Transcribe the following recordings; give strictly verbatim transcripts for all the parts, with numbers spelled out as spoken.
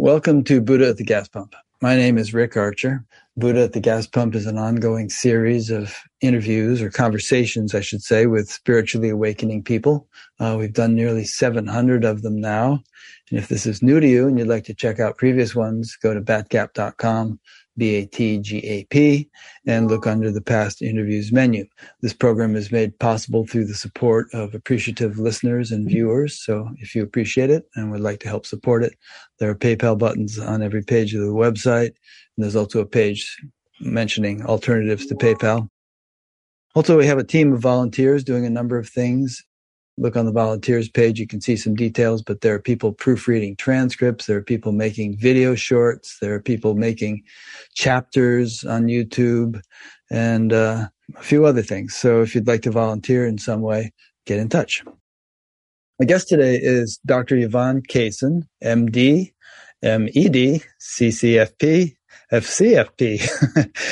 Welcome to Buddha at the Gas Pump. My name is Rick Archer. Buddha at the Gas Pump is an ongoing series of interviews or conversations, I should say, with spiritually awakening people. Uh, we've done nearly seven hundred of them now. And if this is new to you and you'd like to check out previous ones, go to batgap dot com. B A T G A P, and look under the past interviews menu. This program is made possible through the support of appreciative listeners and viewers. So if you appreciate it and would like to help support it, there are PayPal buttons on every page of the website. And there's also a page mentioning alternatives to PayPal. Also, we have a team of volunteers doing a number of things. Look on the volunteers page, you can see some details, but there are people proofreading transcripts, there are people making video shorts, there are people making chapters on YouTube, and uh, a few other things. So if you'd like to volunteer in some way, get in touch. My guest today is Doctor Yvonne Kason, M D, M E D, C C F P, F C F P.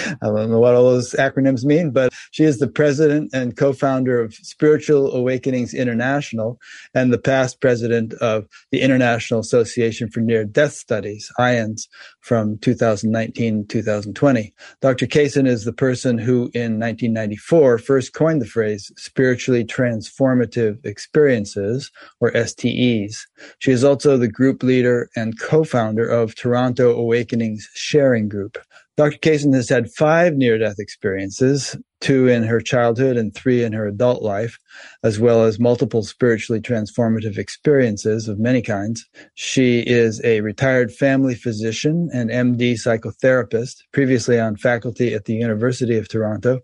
I don't know what all those acronyms mean, but she is the president and co-founder of Spiritual Awakenings International and the past president of the International Association for Near-Death Studies, I A N D S, from two thousand nineteen to two thousand twenty. Doctor Kason is the person who in nineteen ninety-four first coined the phrase spiritually transformative experiences, or S T Es. She is also the group leader and co-founder of Toronto Awakenings Sharing Group. Doctor Kason has had five near-death experiences, two in her childhood and three in her adult life, as well as multiple spiritually transformative experiences of many kinds. She is a retired family physician and M D psychotherapist, previously on faculty at the University of Toronto,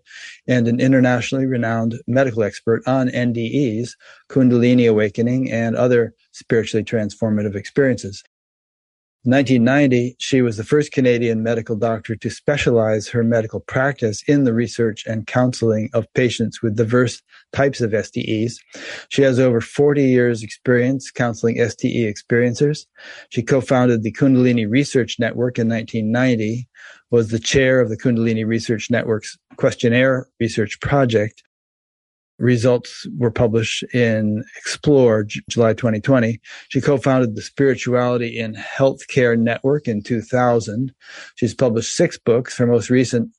and an internationally renowned medical expert on N D Es, Kundalini Awakening, and other spiritually transformative experiences. In nineteen ninety, she was the first Canadian medical doctor to specialize her medical practice in the research and counseling of patients with diverse types of S T Es. She has over forty years experience counseling S T E experiencers. She co-founded the Kundalini Research Network in nineteen ninety, was the chair of the Kundalini Research Network's questionnaire research project. Results were published in Explore, July twenty twenty. She co-founded the Spirituality in Health-Care Network in two thousand. She's published six books. Her most recent,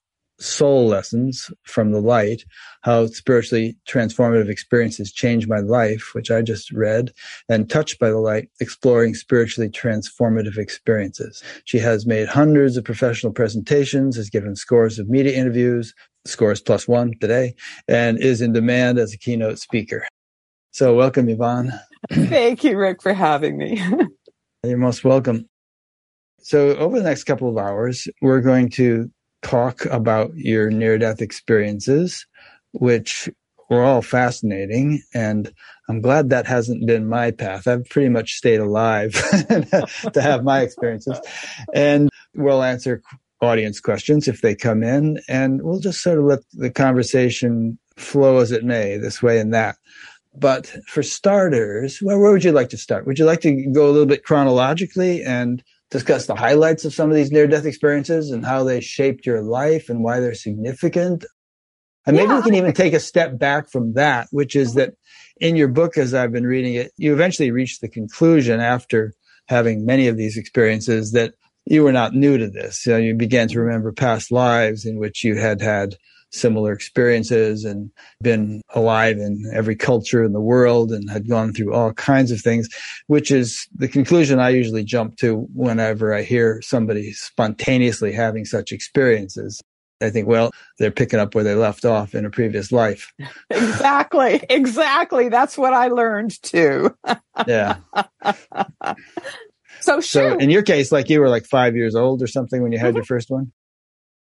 Soul Lessons from the Light, How Spiritually Transformative Experiences Changed My Life, which I just read, and Touched by the Light, Exploring Spiritually Transformative Experiences. She has made hundreds of professional presentations, has given scores of media interviews, scores plus one today, and is in demand as a keynote speaker. So welcome, Yvonne. Thank you, Rick, for having me. You're most welcome. So over the next couple of hours, we're going to talk about your near-death experiences, which were all fascinating. And I'm glad that hasn't been my path. I've pretty much stayed alive to have my experiences. And we'll answer audience questions if they come in. And we'll just sort of let the conversation flow as it may, this way and that. But for starters, well, where would you like to start? Would you like to go a little bit chronologically and discuss the highlights of some of these near-death experiences and how they shaped your life and why they're significant? And maybe yeah. we can even take a step back from that, which is that in your book, as I've been reading it, you eventually reached the conclusion after having many of these experiences that you were not new to this. So you began to remember past lives in which you had had similar experiences and been alive in every culture in the world and had gone through all kinds of things, which is the conclusion I usually jump to whenever I hear somebody spontaneously having such experiences. I think, well, they're picking up where they left off in a previous life. Exactly. Exactly. That's what I learned too. Yeah. So, sure. So in your case, like you were like five years old or something when you had mm-hmm. your first one?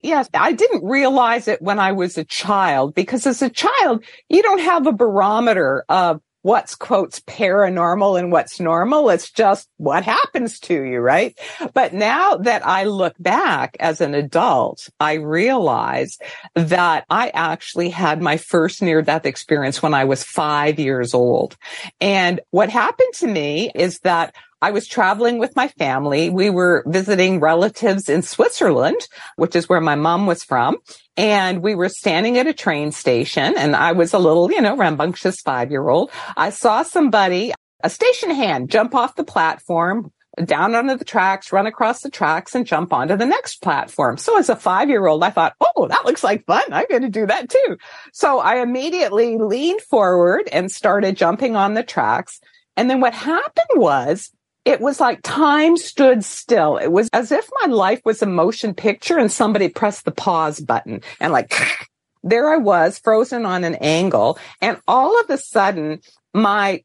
Yes, I didn't realize it when I was a child, because as a child, you don't have a barometer of what's, quotes, paranormal and what's normal. It's just what happens to you, right? But now that I look back as an adult, I realize that I actually had my first near-death experience when I was five years old. And what happened to me is that I was traveling with my family. We were visiting relatives in Switzerland, which is where my mom was from. And we were standing at a train station, and I was a little, you know, rambunctious five-year-old. I saw somebody, a station hand, jump off the platform, down onto the tracks, run across the tracks, and jump onto the next platform. So as a five-year-old, I thought, oh, that looks like fun. I'm going to do that too. So I immediately leaned forward and started jumping on the tracks. And then what happened was, it was like time stood still. It was as if my life was a motion picture and somebody pressed the pause button, and like, there I was frozen on an angle. And all of a sudden, my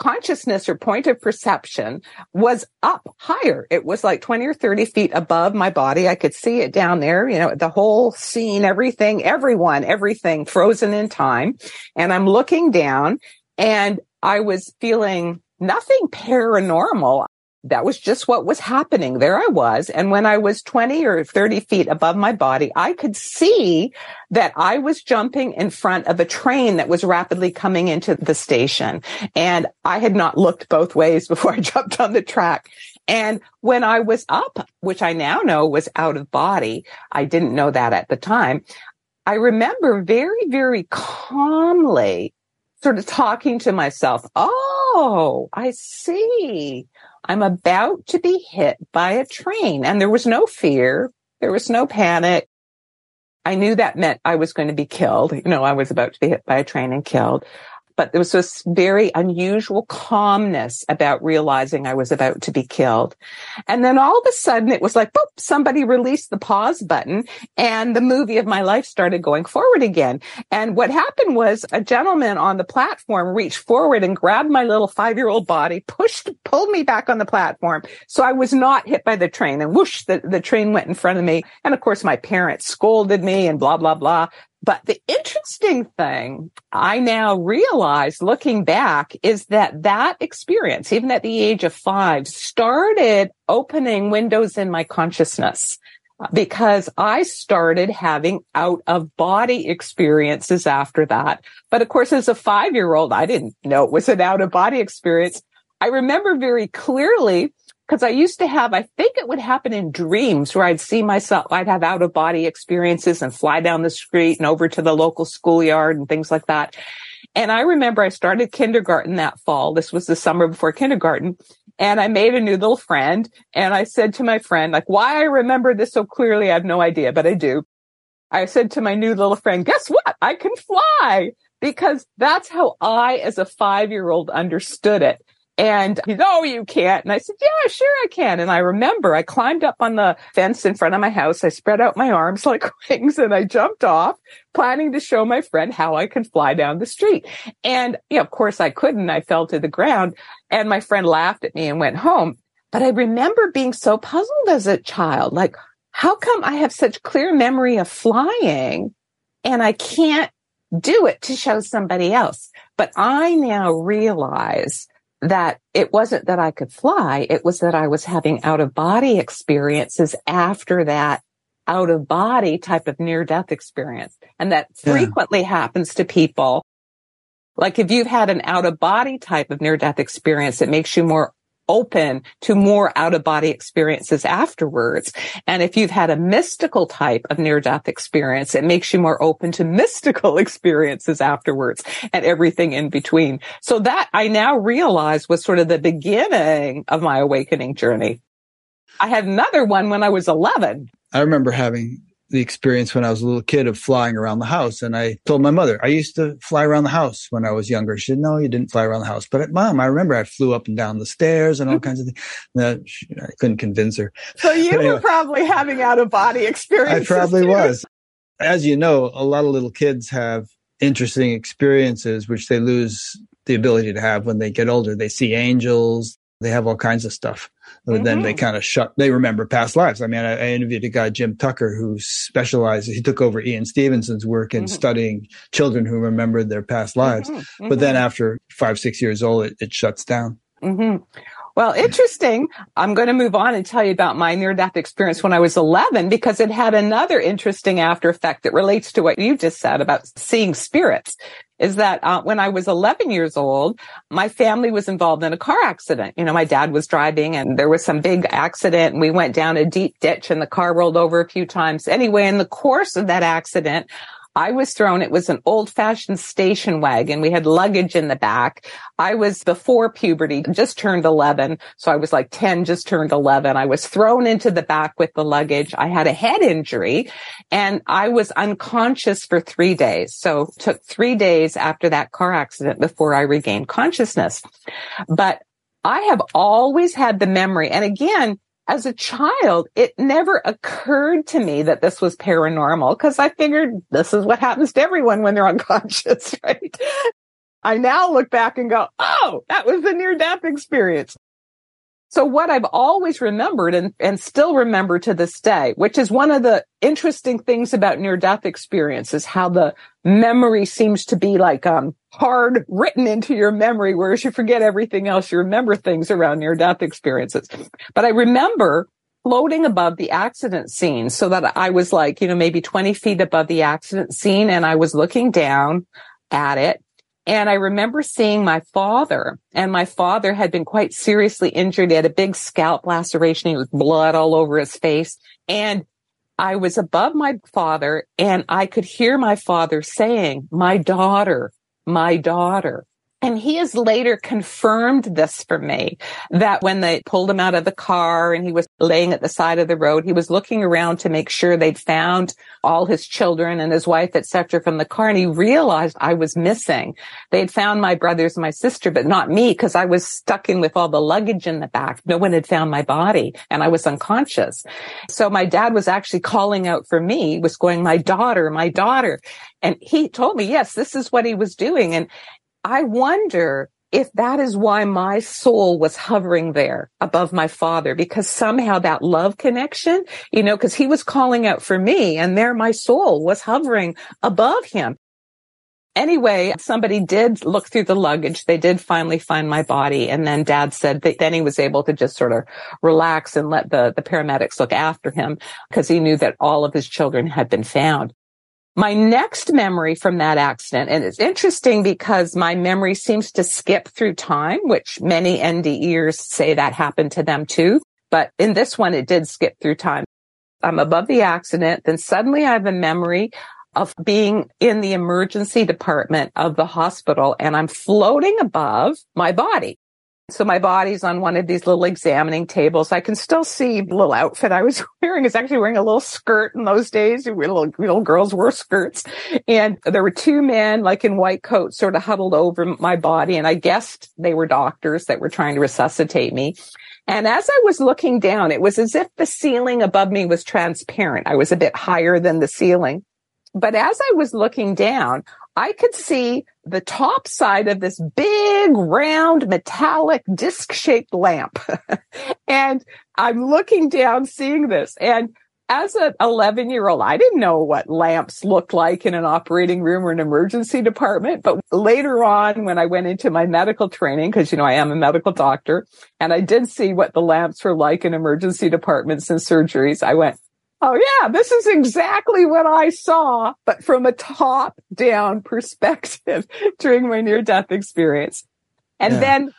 consciousness or point of perception was up higher. It was like twenty or thirty feet above my body. I could see it down there, you know, the whole scene, everything, everyone, everything frozen in time. And I'm looking down and I was feeling nothing paranormal. That was just what was happening. There I was. And when I was twenty or thirty feet above my body, I could see that I was jumping in front of a train that was rapidly coming into the station. And I had not looked both ways before I jumped on the track. And when I was up, which I now know was out of body, I didn't know that at the time, I remember very, very calmly sort of talking to myself, oh, I see. I'm about to be hit by a train. And there was no fear. There was no panic. I knew that meant I was going to be killed. You know, I was about to be hit by a train and killed. But there was this very unusual calmness about realizing I was about to be killed. And then all of a sudden, it was like, boop, somebody released the pause button, and the movie of my life started going forward again. And what happened was a gentleman on the platform reached forward and grabbed my little five-year-old body, pushed, pulled me back on the platform. So I was not hit by the train. And whoosh, the, the train went in front of me. And of course, my parents scolded me and blah, blah, blah. But the interesting thing I now realize looking back is that that experience, even at the age of five, started opening windows in my consciousness, because I started having out of body experiences after that. But of course, as a five-year-old, I didn't know it was an out of body experience. I remember very clearly, because I used to have, I think it would happen in dreams where I'd see myself, I'd have out-of-body experiences and fly down the street and over to the local schoolyard and things like that. And I remember I started kindergarten that fall. This was the summer before kindergarten. And I made a new little friend. And I said to my friend, like, why I remember this so clearly, I have no idea, but I do. I said to my new little friend, guess what? I can fly, because that's how I, as a five-year-old, understood it. And he's, oh, you can't. And I said, yeah, sure I can. And I remember I climbed up on the fence in front of my house. I spread out my arms like wings and I jumped off, planning to show my friend how I could fly down the street. And you know, of course I couldn't. I fell to the ground and my friend laughed at me and went home. But I remember being so puzzled as a child. Like, how come I have such clear memory of flying and I can't do it to show somebody else? But I now realize that it wasn't that I could fly, it was that I was having out-of-body experiences after that out-of-body type of near-death experience. And that yeah. frequently happens to people. Like if you've had an out-of-body type of near-death experience, it makes you more open to more out-of-body experiences afterwards. And if you've had a mystical type of near-death experience, it makes you more open to mystical experiences afterwards and everything in between. So that I now realize was sort of the beginning of my awakening journey. I had another one when I was eleven. I remember having the experience when I was a little kid of flying around the house. And I told my mother, I used to fly around the house when I was younger. She said, no, you didn't fly around the house. But Mom, I remember I flew up and down the stairs and all kinds of things. No, she, I couldn't convince her. So you anyway, were probably having out of body experiences. I probably too. was. As you know, a lot of little kids have interesting experiences, which they lose the ability to have when they get older. They see angels. They have all kinds of stuff. Mm-hmm. Then they kind of shut, they remember past lives. I mean, I, I interviewed a guy, Jim Tucker, who specialized, he took over Ian Stevenson's work in mm-hmm. studying children who remembered their past lives. Mm-hmm. Mm-hmm. But then after five, six years old, it, it shuts down. Mm-hmm. Well, interesting. I'm going to move on and tell you about my near-death experience when I was eleven, because it had another interesting after effect that relates to what you just said about seeing spirits. Is that uh, when I was eleven years old, my family was involved in a car accident. You know, my dad was driving and there was some big accident and we went down a deep ditch and the car rolled over a few times. Anyway, in the course of that accident, I was thrown. It was an old-fashioned station wagon. We had luggage in the back. I was before puberty, just turned eleven. So I was like ten, just turned eleven. I was thrown into the back with the luggage. I had a head injury and I was unconscious for three days. So it took three days after that car accident before I regained consciousness. But I have always had the memory. And again, as a child, it never occurred to me that this was paranormal because I figured this is what happens to everyone when they're unconscious, right? I now look back and go, oh, that was the near-death experience. So what I've always remembered and, and still remember to this day, which is one of the interesting things about near-death experiences, how the memory seems to be like um hard written into your memory, whereas you forget everything else. You remember things around near-death experiences. But I remember floating above the accident scene so that I was like, you know, maybe twenty feet above the accident scene, and I was looking down at it. And I remember seeing my father, and my father had been quite seriously injured. He had a big scalp laceration. He was blood all over his face. And I was above my father, and I could hear my father saying, my daughter, my daughter. And he has later confirmed this for me, that when they pulled him out of the car and he was laying at the side of the road, he was looking around to make sure they'd found all his children and his wife, et cetera, from the car. And he realized I was missing. They'd found my brothers and my sister, but not me, because I was stuck in with all the luggage in the back. No one had found my body and I was unconscious. So my dad was actually calling out for me, he was going, my daughter, my daughter. And he told me, yes, this is what he was doing. And I wonder if that is why my soul was hovering there above my father, because somehow that love connection, you know, because he was calling out for me and there my soul was hovering above him. Anyway, somebody did look through the luggage. They did finally find my body. And then Dad said that then he was able to just sort of relax and let the, the paramedics look after him because he knew that all of his children had been found. My next memory from that accident, and it's interesting because my memory seems to skip through time, which many NDEers say that happened to them too. But in this one, it did skip through time. I'm above the accident. Then suddenly I have a memory of being in the emergency department of the hospital, and I'm floating above my body. So my body's on one of these little examining tables. I can still see the little outfit I was wearing. It's actually wearing a little skirt in those days. Little, little girls wore skirts. And there were two men like in white coats sort of huddled over my body. And I guessed they were doctors that were trying to resuscitate me. And as I was looking down, it was as if the ceiling above me was transparent. I was a bit higher than the ceiling. But as I was looking down, I could see the top side of this big, round, metallic, disc-shaped lamp. And I'm looking down, seeing this. And as an eleven-year-old, I didn't know what lamps looked like in an operating room or an emergency department. But later on, when I went into my medical training, because, you know, I am a medical doctor, and I did see what the lamps were like in emergency departments and surgeries, I went, oh, yeah, this is exactly what I saw, but from a top-down perspective during my near-death experience. And yeah. then...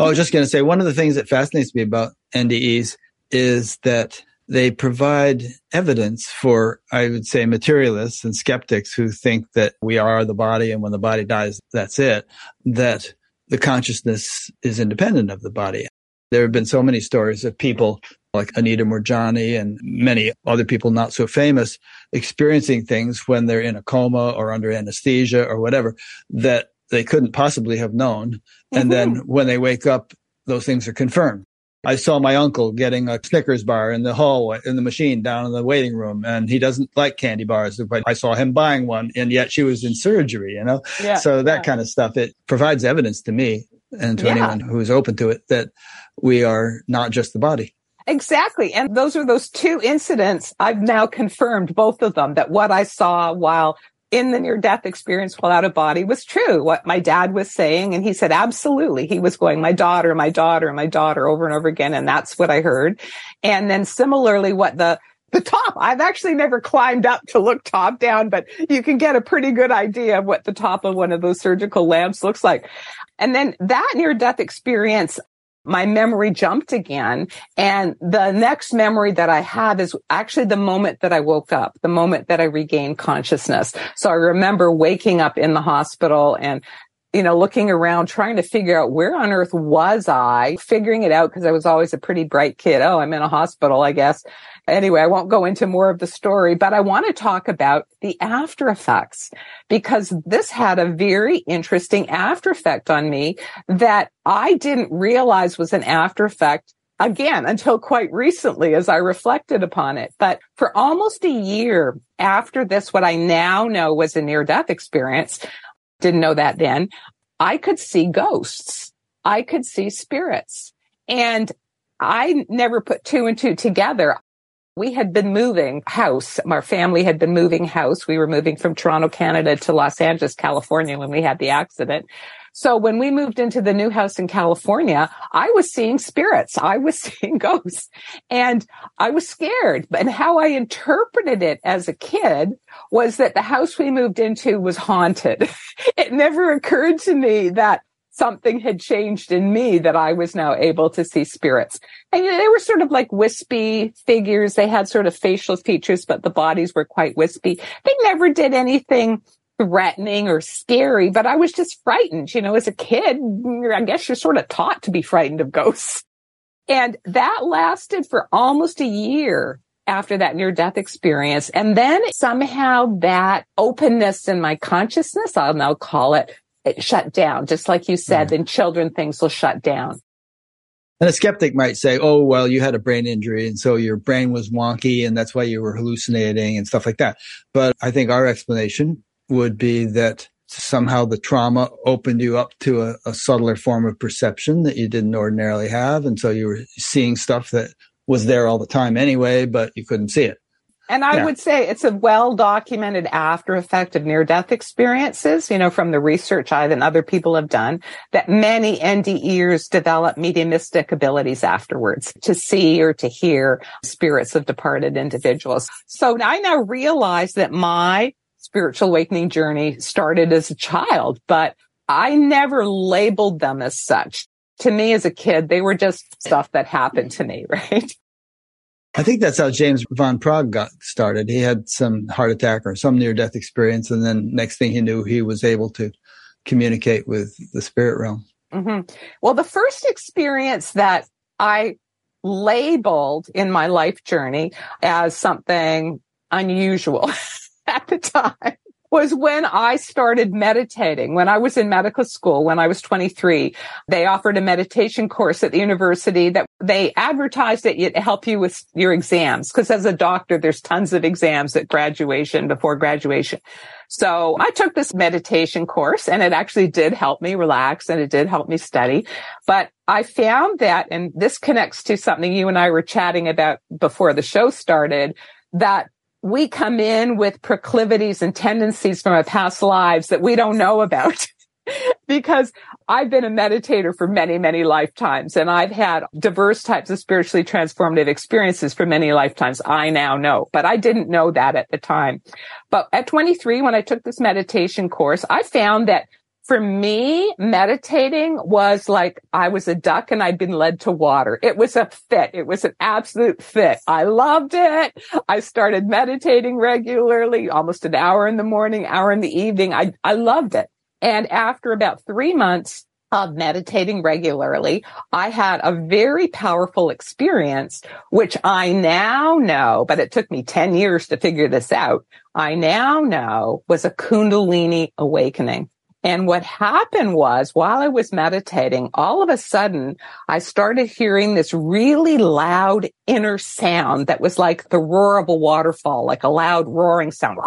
I was just going to say, one of the things that fascinates me about N D Es is that they provide evidence for, I would say, materialists and skeptics who think that we are the body, and when the body dies, that's it, that the consciousness is independent of the body. There have been so many stories of people like Anita Morjani and many other people not so famous experiencing things when they're in a coma or under anesthesia or whatever that they couldn't possibly have known. Mm-hmm. And then when they wake up, those things are confirmed. I saw my uncle getting a Snickers bar in the hallway, in the machine down in the waiting room, and he doesn't like candy bars, but I saw him buying one, and yet she was in surgery, you know? Yeah, so that yeah. kind of stuff, it provides evidence to me and to yeah. anyone who's open to it that we are not just the body. Exactly. And those are those two incidents. I've now confirmed both of them, that what I saw while in the near-death experience while out of body was true, what my dad was saying. And he said, absolutely. He was going, my daughter, my daughter, my daughter over and over again. And that's what I heard. And then similarly, what the the top, I've actually never climbed up to look top down, but you can get a pretty good idea of what the top of one of those surgical lamps looks like. And then that near-death experience, my memory jumped again. And the next memory that I have is actually the moment that I woke up, the moment that I regained consciousness. So I remember waking up in the hospital and, you know, looking around, trying to figure out where on earth was I, figuring it out because I was always a pretty bright kid. Oh, I'm in a hospital, I guess. Anyway, I won't go into more of the story, but I want to talk about the after effects, because this had a very interesting after effect on me that I didn't realize was an after effect, again, until quite recently as I reflected upon it. But for almost a year after this, what I now know was a near-death experience, didn't know that then, I could see ghosts. I could see spirits. And I never put two and two together. We had been moving house. Our family had been moving house. We were moving from Toronto, Canada to Los Angeles, California when we had the accident. So when we moved into the new house in California, I was seeing spirits. I was seeing ghosts, and I was scared. And how I interpreted it as a kid was that the house we moved into was haunted. It never occurred to me that something had changed in me, that I was now able to see spirits. And they were sort of like wispy figures. They had sort of facial features, but the bodies were quite wispy. They never did anything threatening or scary, but I was just frightened. You know, as a kid, I guess you're sort of taught to be frightened of ghosts. And that lasted for almost a year after that near-death experience. And then somehow that openness in my consciousness, I'll now call it, it shut down. Just like you said, yeah. In children, things will shut down. And a skeptic might say, oh, well, you had a brain injury, and so your brain was wonky, and that's why you were hallucinating and stuff like that. But I think our explanation would be that somehow the trauma opened you up to a, a subtler form of perception that you didn't ordinarily have. And so you were seeing stuff that was there all the time anyway, but you couldn't see it. And I yeah. would say it's a well-documented after effect of near-death experiences, you know, from the research I and other people have done, that many N D Eers develop mediumistic abilities afterwards to see or to hear spirits of departed individuals. So I now realize that my spiritual awakening journey started as a child, but I never labeled them as such. To me as a kid, they were just stuff that happened to me, right? I think that's how James Van Praagh got started. He had some heart attack or some near-death experience, and then next thing he knew, he was able to communicate with the spirit realm. Mm-hmm. Well, the first experience that I labeled in my life journey as something unusual at the time was when I started meditating. When I was in medical school, when I was twenty-three, they offered a meditation course at the university that they advertised it to help you with your exams. Because as a doctor, there's tons of exams at graduation, before graduation. So I took this meditation course, and it actually did help me relax, and it did help me study. But I found that, and this connects to something you and I were chatting about before the show started, that we come in with proclivities and tendencies from our past lives that we don't know about. Because I've been a meditator for many, many lifetimes, and I've had diverse types of spiritually transformative experiences for many lifetimes, I now know. But I didn't know that at the time. But at twenty-three, when I took this meditation course, I found that for me, meditating was like I was a duck and I'd been led to water. It was a fit. It was an absolute fit. I loved it. I started meditating regularly, almost an hour in the morning, hour in the evening. I, I loved it. And after about three months of meditating regularly, I had a very powerful experience, which I now know, but it took me ten years to figure this out, I now know was a Kundalini awakening. And what happened was, while I was meditating, all of a sudden, I started hearing this really loud inner sound that was like the roar of a waterfall, like a loud roaring sound.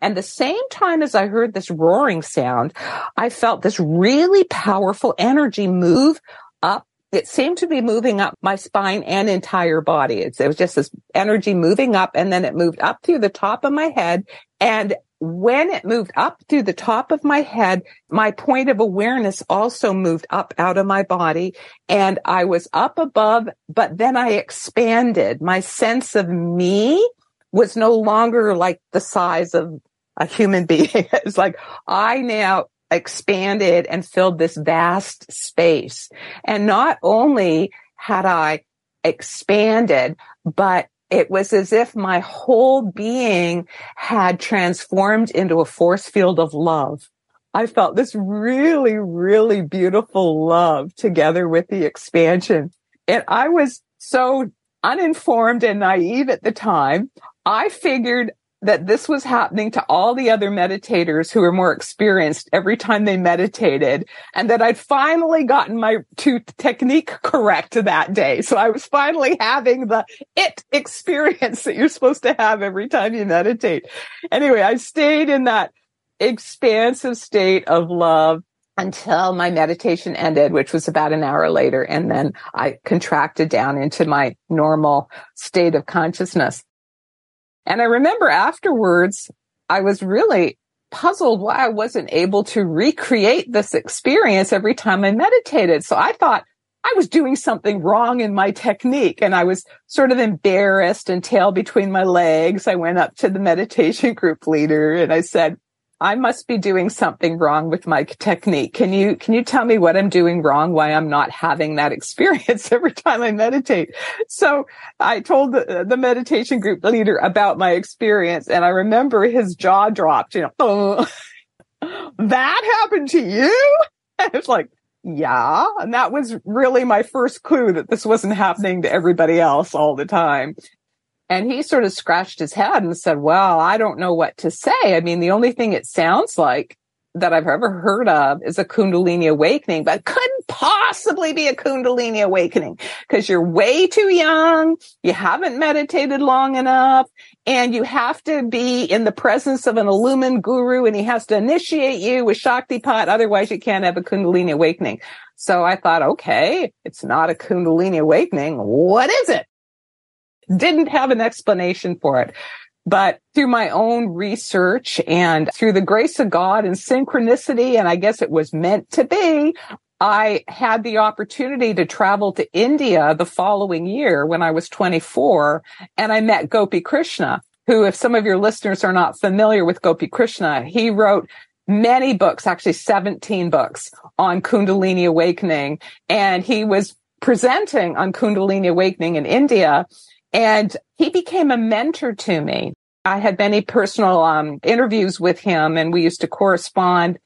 And the same time as I heard this roaring sound, I felt this really powerful energy move up. It seemed to be moving up my spine and entire body. It was just this energy moving up, and then it moved up through the top of my head. And when it moved up through the top of my head, my point of awareness also moved up out of my body, and I was up above, but then I expanded. My sense of me was no longer like the size of a human being. It's like I now expanded and filled this vast space. And not only had I expanded, but it was as if my whole being had transformed into a force field of love. I felt this really, really beautiful love together with the expansion. And I was so uninformed and naive at the time. I figured that this was happening to all the other meditators who were more experienced every time they meditated, and that I'd finally gotten my two technique correct that day. So I was finally having the it experience that you're supposed to have every time you meditate. Anyway, I stayed in that expansive state of love until my meditation ended, which was about an hour later. And then I contracted down into my normal state of consciousness. And I remember afterwards, I was really puzzled why I wasn't able to recreate this experience every time I meditated. So I thought I was doing something wrong in my technique, and I was sort of embarrassed and tail between my legs. I went up to the meditation group leader and I said, I must be doing something wrong with my technique. Can you, can you tell me what I'm doing wrong? Why I'm not having that experience every time I meditate? So I told the, the meditation group leader about my experience, and I remember his jaw dropped, you know, oh, that happened to you? And it's like, yeah. And that was really my first clue that this wasn't happening to everybody else all the time. And he sort of scratched his head and said, well, I don't know what to say. I mean, the only thing it sounds like that I've ever heard of is a Kundalini awakening, but it couldn't possibly be a Kundalini awakening because you're way too young, you haven't meditated long enough, and you have to be in the presence of an illumined guru, and he has to initiate you with Shaktipat. Otherwise, you can't have a Kundalini awakening. So I thought, okay, it's not a Kundalini awakening. What is it? Didn't have an explanation for it. But through my own research and through the grace of God and synchronicity, and I guess it was meant to be, I had the opportunity to travel to India the following year when I was twenty-four, and I met Gopi Krishna, who, if some of your listeners are not familiar with Gopi Krishna, he wrote many books, actually seventeen books on Kundalini awakening. And he was presenting on Kundalini awakening in India. And he became a mentor to me. I had many personal um, interviews with him, and we used to correspond.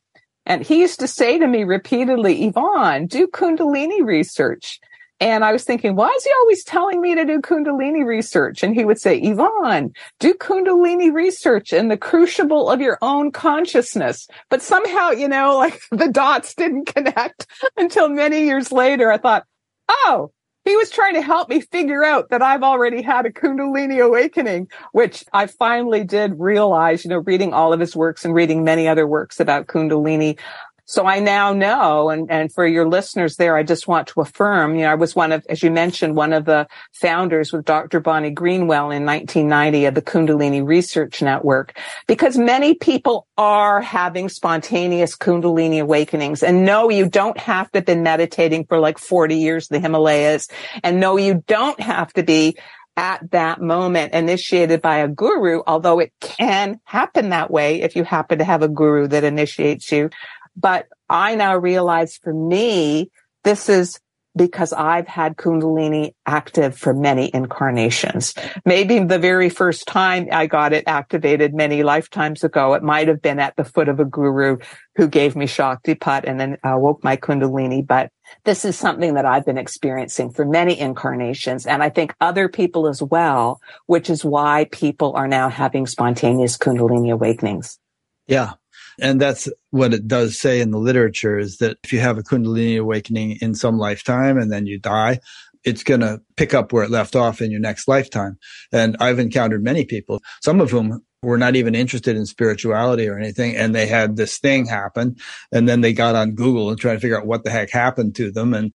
And he used to say to me repeatedly, Yvonne, do Kundalini research. And I was thinking, why is he always telling me to do Kundalini research? And he would say, Yvonne, do Kundalini research in the crucible of your own consciousness. But somehow, you know, like the dots didn't connect until many years later. I thought, oh, he was trying to help me figure out that I've already had a Kundalini awakening, which I finally did realize, you know, reading all of his works and reading many other works about Kundalini. So I now know, and, and for your listeners there, I just want to affirm, you know, I was one of, as you mentioned, one of the founders with Doctor Bonnie Greenwell in nineteen ninety of the Kundalini Research Network, because many people are having spontaneous Kundalini awakenings. And no, you don't have to have been meditating for like forty years in the Himalayas. And no, you don't have to be at that moment initiated by a guru, although it can happen that way if you happen to have a guru that initiates you. But I now realize for me, this is because I've had Kundalini active for many incarnations. Maybe the very first time I got it activated many lifetimes ago, it might have been at the foot of a guru who gave me Shaktipat and then awoke my Kundalini. But this is something that I've been experiencing for many incarnations, and I think other people as well, which is why people are now having spontaneous Kundalini awakenings. Yeah. And that's what it does say in the literature, is that if you have a Kundalini awakening in some lifetime and then you die, it's going to pick up where it left off in your next lifetime. And I've encountered many people, some of whom were not even interested in spirituality or anything, and they had this thing happen, and then they got on Google and tried to figure out what the heck happened to them. And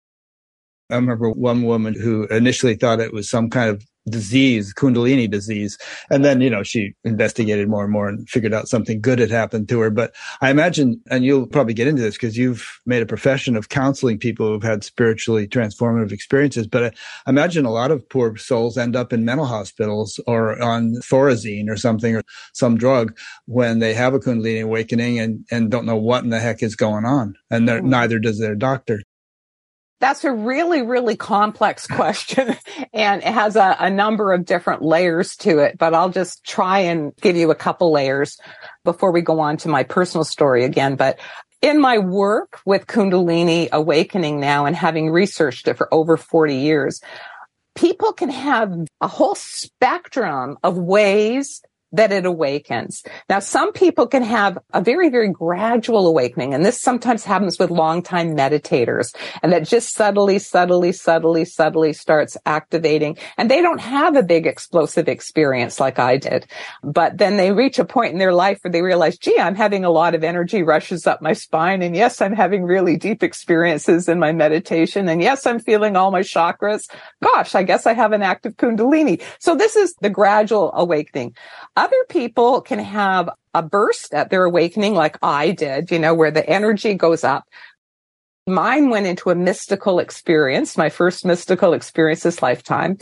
I remember one woman who initially thought it was some kind of disease, Kundalini disease. And then, you know, she investigated more and more and figured out something good had happened to her. But I imagine, and you'll probably get into this because you've made a profession of counseling people who've had spiritually transformative experiences, but I imagine a lot of poor souls end up in mental hospitals or on Thorazine or something or some drug when they have a Kundalini awakening and, and don't know what in the heck is going on. And mm. neither does their doctor. That's a really, really complex question, and it has a, a number of different layers to it, but I'll just try and give you a couple layers before we go on to my personal story again. But in my work with Kundalini Awakening now and having researched it for over forty years, people can have a whole spectrum of ways that it awakens. Now, some people can have a very, very gradual awakening, and this sometimes happens with longtime meditators, and that just subtly, subtly, subtly, subtly starts activating, and they don't have a big explosive experience like I did. But then they reach a point in their life where they realize, gee, I'm having a lot of energy rushes up my spine, and yes, I'm having really deep experiences in my meditation, and yes, I'm feeling all my chakras. Gosh, I guess I have an active Kundalini. So this is the gradual awakening. Other people can have a burst at their awakening like I did, you know, where the energy goes up. Mine went into a mystical experience, my first mystical experience this lifetime.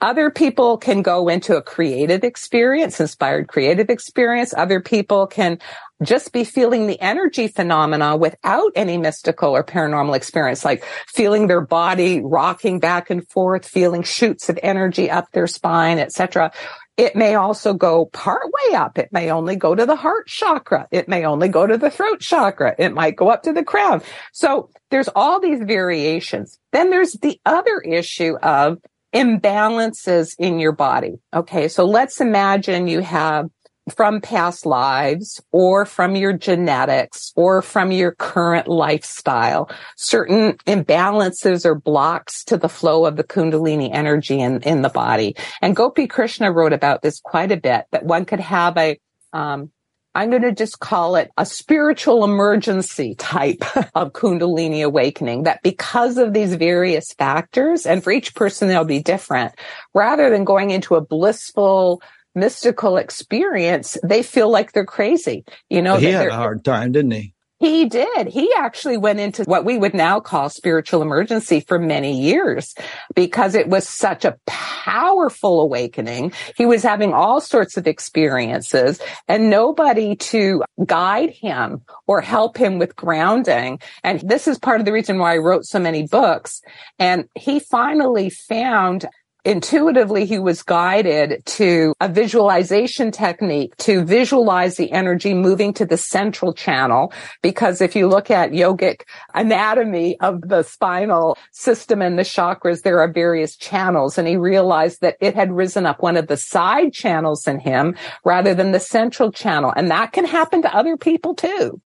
Other people can go into a creative experience, inspired creative experience. Other people can just be feeling the energy phenomena without any mystical or paranormal experience, like feeling their body rocking back and forth, feeling shoots of energy up their spine, et cetera. It may also go part way up. It may only go to the heart chakra. It may only go to the throat chakra. It might go up to the crown. So there's all these variations. Then there's the other issue of imbalances in your body. Okay, so let's imagine you have from past lives or from your genetics or from your current lifestyle, certain imbalances or blocks to the flow of the Kundalini energy in, in the body. And Gopi Krishna wrote about this quite a bit, that one could have a, um, I'm going to just call it a spiritual emergency type of Kundalini awakening, that because of these various factors, and for each person they'll be different, rather than going into a blissful mystical experience, they feel like they're crazy. You know, he had a hard time, didn't he? He did. He actually went into what we would now call spiritual emergency for many years because it was such a powerful awakening. He was having all sorts of experiences and nobody to guide him or help him with grounding. And this is part of the reason why I wrote so many books. And he finally found intuitively, he was guided to a visualization technique to visualize the energy moving to the central channel, because if you look at yogic anatomy of the spinal system and the chakras, there are various channels, and he realized that it had risen up one of the side channels in him rather than the central channel, and that can happen to other people too.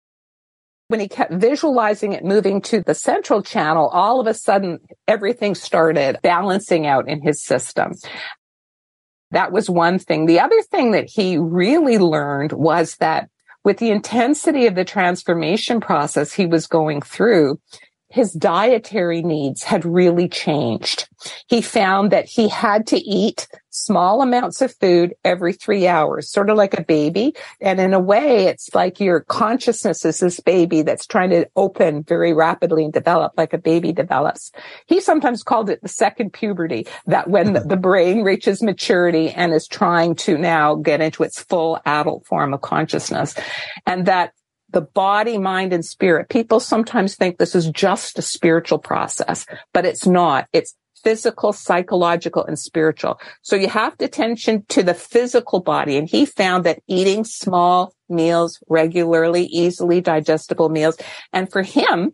When he kept visualizing it moving to the central channel, all of a sudden, everything started balancing out in his system. That was one thing. The other thing that he really learned was that with the intensity of the transformation process he was going through, his dietary needs had really changed. He found that he had to eat small amounts of food every three hours, sort of like a baby. And in a way, it's like your consciousness is this baby that's trying to open very rapidly and develop like a baby develops. He sometimes called it the second puberty, that when the brain reaches maturity and is trying to now get into its full adult form of consciousness. And that the body, mind, and spirit. People sometimes think this is just a spiritual process, but it's not. It's physical, psychological, and spiritual. So you have to attention to the physical body. And he found that eating small meals regularly, easily digestible meals, and for him,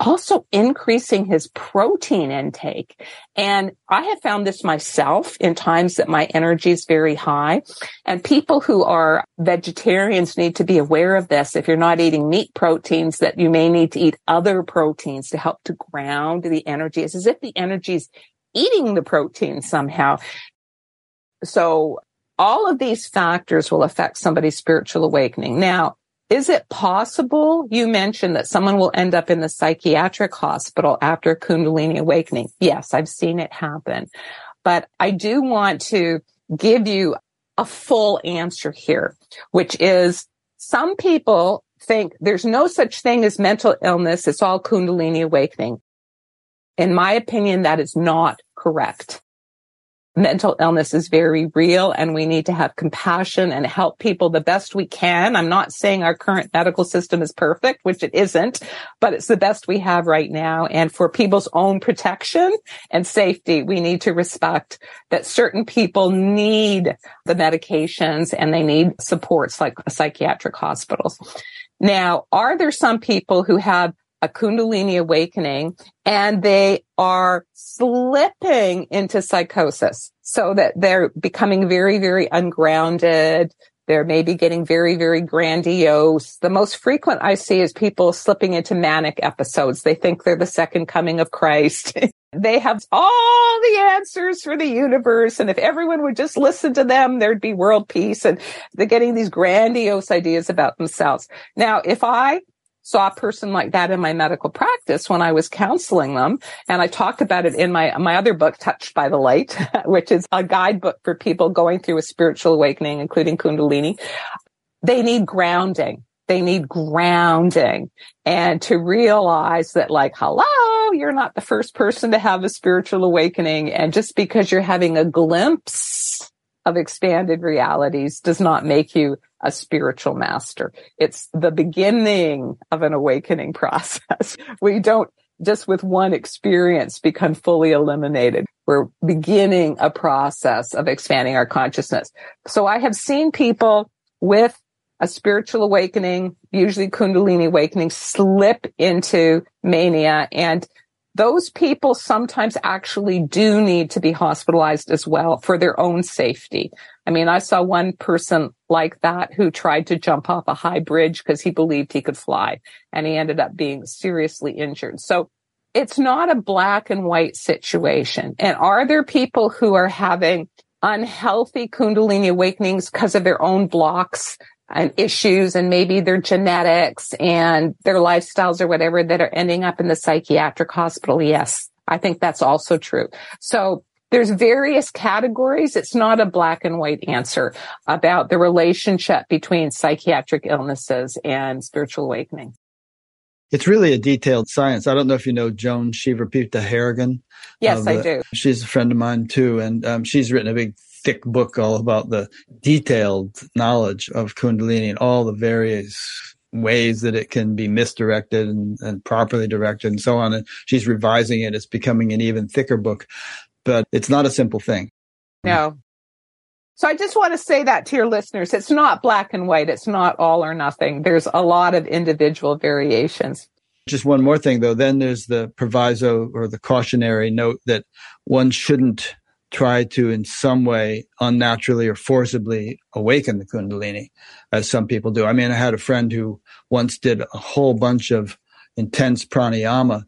also increasing his protein intake. And I have found this myself in times that my energy is very high. And people who are vegetarians need to be aware of this. If you're not eating meat proteins, that you may need to eat other proteins to help to ground the energy. It's as if the energy is eating the protein somehow. So all of these factors will affect somebody's spiritual awakening. Now, is it possible, you mentioned, that someone will end up in the psychiatric hospital after Kundalini awakening? Yes, I've seen it happen. but I do want to give you a full answer here, which is some people think there's no such thing as mental illness. It's all Kundalini awakening. In my opinion, that is not correct. Mental illness is very real, and we need to have compassion and help people the best we can. I'm not saying our current medical system is perfect, which it isn't, but it's the best we have right now. And for people's own protection and safety, we need to respect that certain people need the medications and they need supports like psychiatric hospitals. Now, are there some people who have a Kundalini awakening and they are slipping into psychosis so that they're becoming very, very ungrounded? They're maybe getting very, very grandiose. The most frequent I see is people slipping into manic episodes. They think they're the second coming of Christ. They have all the answers for the universe. And if everyone would just listen to them, there'd be world peace. And they're getting these grandiose ideas about themselves. Now, if I saw a person like that in my medical practice when I was counseling them, and I talk about it in my my other book, Touched by the Light, which is a guidebook for people going through a spiritual awakening, including Kundalini. They need grounding. They need grounding and to realize that, like, hello, you're not the first person to have a spiritual awakening. And just because you're having a glimpse of expanded realities does not make you a spiritual master. It's the beginning of an awakening process. We don't just with one experience become fully illuminated. We're beginning a process of expanding our consciousness. So I have seen people with a spiritual awakening, usually Kundalini awakening, slip into mania. And those people sometimes actually do need to be hospitalized as well for their own safety. I mean, I saw one person like that who tried to jump off a high bridge because he believed he could fly, and he ended up being seriously injured. So it's not a black and white situation. And are there people who are having unhealthy Kundalini awakenings because of their own blocks and issues, and maybe their genetics and their lifestyles or whatever, that are ending up in the psychiatric hospital? Yes, I think that's also true. So there's various categories. It's not a black and white answer about the relationship between psychiatric illnesses and spiritual awakening. It's really a detailed science. I don't know if you know Joan Shivarpita Harrigan. Yes, uh, I do. She's a friend of mine too, and um, she's written a big thick book all about the detailed knowledge of Kundalini and all the various ways that it can be misdirected and, and properly directed and so on. And she's revising it. It's becoming an even thicker book, but it's not a simple thing. No. So I just want to say that to your listeners. It's not black and white. It's not all or nothing. There's a lot of individual variations. Just one more thing, though. Then there's the proviso or the cautionary note that one shouldn't try to in some way unnaturally or forcibly awaken the Kundalini, as some people do. I mean, I had a friend who once did a whole bunch of intense pranayama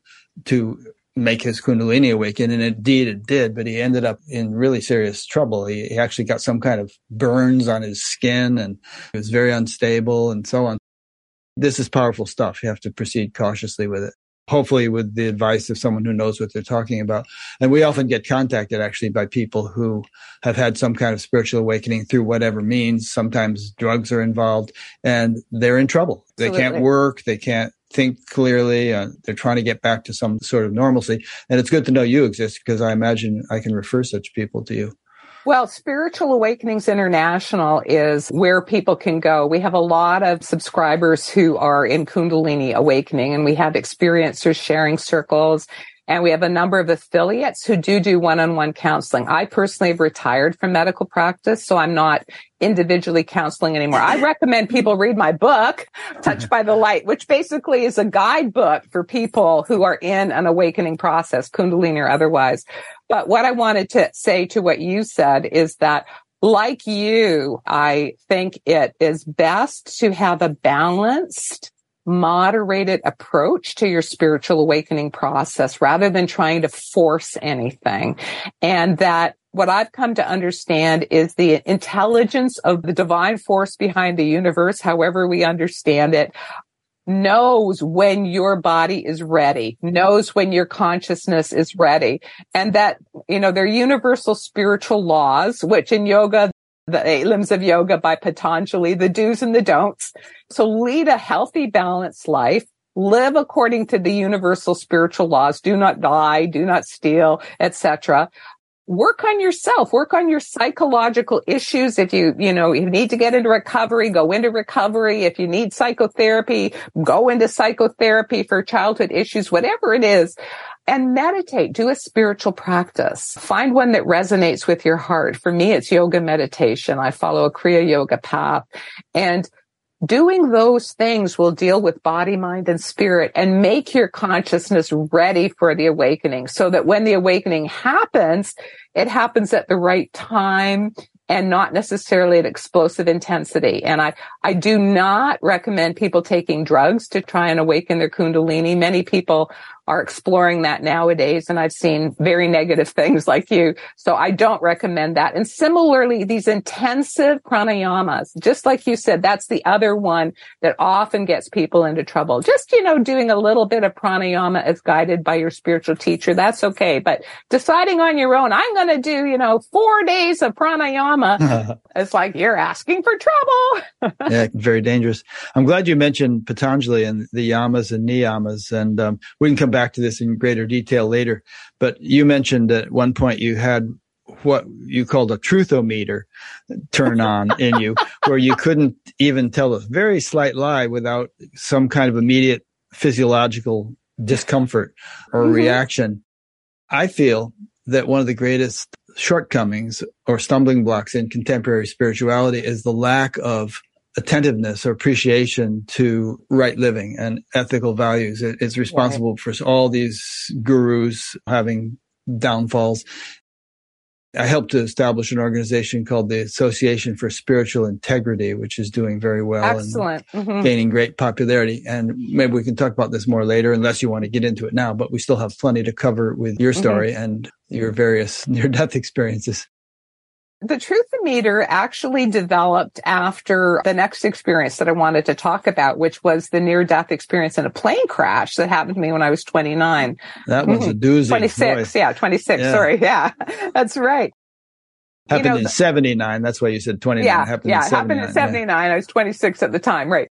to make his Kundalini awaken, and indeed it did, but he ended up in really serious trouble. He, he actually got some kind of burns on his skin, and it was very unstable and so on. This is powerful stuff. You have to proceed cautiously with it, hopefully with the advice of someone who knows what they're talking about. And we often get contacted actually by people who have had some kind of spiritual awakening through whatever means. Sometimes drugs are involved, and they're in trouble. They Absolutely. Can't work. They can't think clearly. Uh, they're trying to get back to some sort of normalcy. And it's good to know you exist, because I imagine I can refer such people to you. Well, Spiritual Awakenings International is where people can go. We have a lot of subscribers who are in Kundalini awakening, and we have experiencers sharing circles, and we have a number of affiliates who do do one-on-one counseling. I personally have retired from medical practice, so I'm not individually counseling anymore. I recommend people read my book, Touched by the Light, which basically is a guidebook for people who are in an awakening process, Kundalini or otherwise. But what I wanted to say to what you said is that, like you, I think it is best to have a balanced, moderated approach to your spiritual awakening process rather than trying to force anything. And that what I've come to understand is the intelligence of the divine force behind the universe, however we understand it, knows when your body is ready, knows when your consciousness is ready. And that, you know, they're universal spiritual laws, which in yoga, the eight limbs of yoga by Patanjali, the do's and the don'ts. So lead a healthy, balanced life. Live according to the universal spiritual laws. Do not lie, do not steal, et cetera. Work on yourself. Work on your psychological issues. If you, you know, you need to get into recovery, go into recovery. If you need psychotherapy, go into psychotherapy for childhood issues, whatever it is. And meditate. Do a spiritual practice. Find one that resonates with your heart. For me, it's yoga meditation. I follow a Kriya Yoga path. And doing those things will deal with body, mind, and spirit and make your consciousness ready for the awakening so that when the awakening happens, it happens at the right time and not necessarily at explosive intensity. And I, I do not recommend people taking drugs to try and awaken their Kundalini. Many people are exploring that nowadays, and I've seen very negative things like you. So I don't recommend that. And similarly, these intensive pranayamas, just like you said, that's the other one that often gets people into trouble. Just, you know, doing a little bit of pranayama as guided by your spiritual teacher, that's okay. But deciding on your own, I'm going to do, you know, four days of pranayama, it's like you're asking for trouble. Yeah, very dangerous. I'm glad you mentioned Patanjali and the yamas and niyamas, and um, we can come back to this in greater detail later, but you mentioned at one point you had what you called a truthometer turn on in you, where you couldn't even tell a very slight lie without some kind of immediate physiological discomfort or mm-hmm. reaction. I feel that one of the greatest shortcomings or stumbling blocks in contemporary spirituality is the lack of attentiveness or appreciation to right living and ethical values. It, it's responsible right. for all these gurus having downfalls. I helped to establish an organization called the Association for Spiritual Integrity, which is doing very well. Excellent. And mm-hmm. gaining great popularity. And maybe we can talk about this more later, unless you want to get into it now, but we still have plenty to cover with your story mm-hmm. and your various near-death experiences. The truthometer actually developed after the next experience that I wanted to talk about, which was the near-death experience in a plane crash that happened to me when I was twenty-nine. That was mm-hmm. a doozy. twenty-six, boy. Yeah, twenty-six, yeah. sorry, yeah, that's right. Happened you know, in seventy-nine, that's why you said twenty-nine. Yeah, happened yeah, in it happened in seventy-nine, yeah. I was twenty-six at the time, right.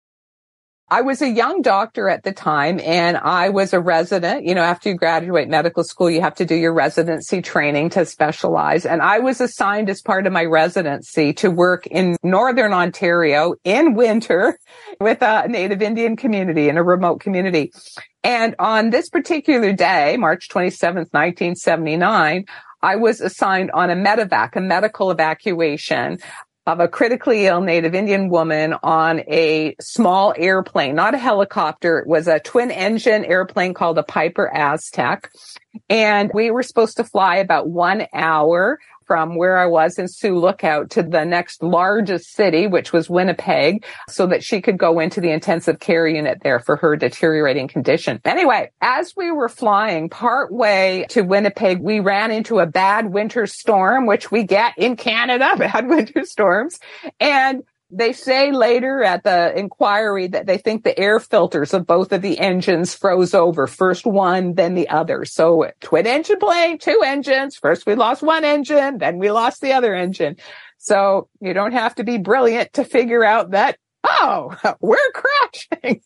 I was a young doctor at the time, and I was a resident. You know, after you graduate medical school, you have to do your residency training to specialize. And I was assigned as part of my residency to work in Northern Ontario in winter with a Native Indian community in a remote community. And on this particular day, March twenty-seventh, nineteen seventy-nine, I was assigned on a medevac, a medical evacuation of a critically ill Native Indian woman on a small airplane, not a helicopter. It was a twin engine airplane called a Piper Aztec. And we were supposed to fly about one hour from where I was in Sioux Lookout to the next largest city, which was Winnipeg, so that she could go into the intensive care unit there for her deteriorating condition. Anyway, as we were flying partway to Winnipeg, we ran into a bad winter storm, which we get in Canada, bad winter storms. And they say later at the inquiry that they think the air filters of both of the engines froze over, first one, then the other. So twin engine plane, two engines. First we lost one engine, then we lost the other engine. So you don't have to be brilliant to figure out that, oh, we're crashing.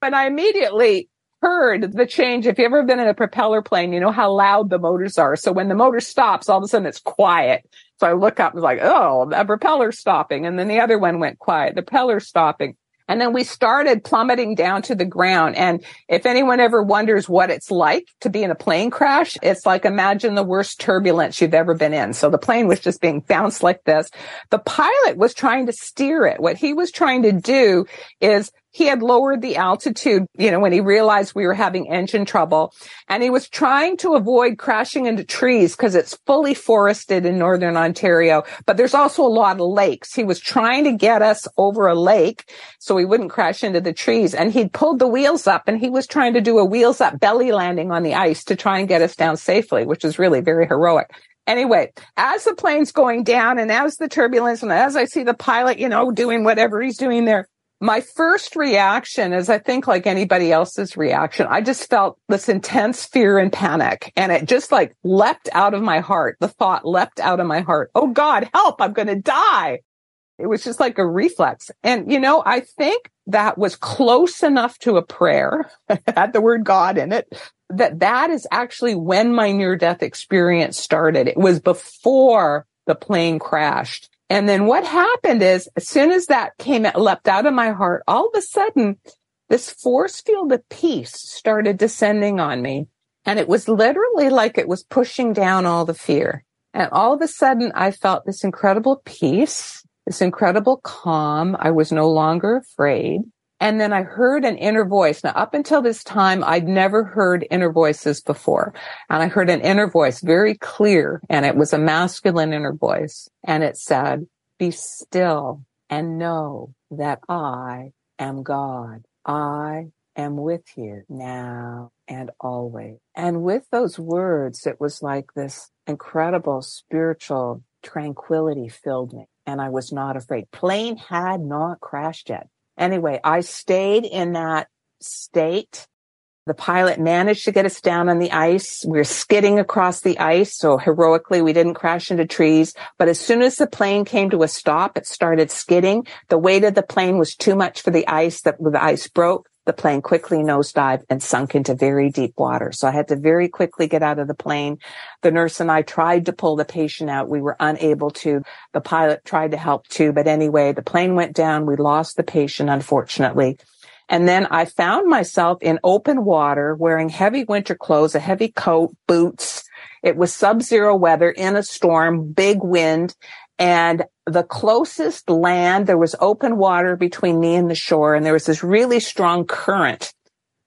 But I immediately heard the change. If you've ever been in a propeller plane, you know how loud the motors are. So when the motor stops, all of a sudden it's quiet. So I look up and was like, oh, a propeller's stopping. And then the other one went quiet, the propeller's stopping. And then we started plummeting down to the ground. And if anyone ever wonders what it's like to be in a plane crash, it's like, imagine the worst turbulence you've ever been in. So the plane was just being bounced like this. The pilot was trying to steer it. What he was trying to do is he had lowered the altitude, you know, when he realized we were having engine trouble, and he was trying to avoid crashing into trees because it's fully forested in Northern Ontario, but there's also a lot of lakes. He was trying to get us over a lake so we wouldn't crash into the trees, and he'd pulled the wheels up, and he was trying to do a wheels up belly landing on the ice to try and get us down safely, which is really very heroic. Anyway, as the plane's going down and as the turbulence and as I see the pilot, you know, doing whatever he's doing there, my first reaction is, I think like anybody else's reaction, I just felt this intense fear and panic. And it just like leapt out of my heart. The thought leapt out of my heart. Oh God, help, I'm going to die. It was just like a reflex. And, you know, I think that was close enough to a prayer, had the word God in it, that that is actually when my near-death experience started. It was before the plane crashed. And then what happened is, as soon as that came, it leapt out of my heart, all of a sudden, this force field of peace started descending on me. And it was literally like it was pushing down all the fear. And all of a sudden, I felt this incredible peace, this incredible calm. I was no longer afraid. And then I heard an inner voice. Now, up until this time, I'd never heard inner voices before. And I heard an inner voice, very clear, and it was a masculine inner voice. And it said, "Be still and know that I am God. I am with you now and always." And with those words, it was like this incredible spiritual tranquility filled me. And I was not afraid. Plane had not crashed yet. Anyway, I stayed in that state. The pilot managed to get us down on the ice. We were skidding across the ice, so heroically we didn't crash into trees. But as soon as the plane came to a stop, it started skidding. The weight of the plane was too much for the ice. The, the ice broke. The plane quickly nosedived and sunk into very deep water. So I had to very quickly get out of the plane. The nurse and I tried to pull the patient out. We were unable to. The pilot tried to help too. But anyway, the plane went down. We lost the patient, unfortunately. And then I found myself in open water, wearing heavy winter clothes, a heavy coat, boots. It was sub-zero weather, in a storm, big wind. And the closest land, there was open water between me and the shore, and there was this really strong current.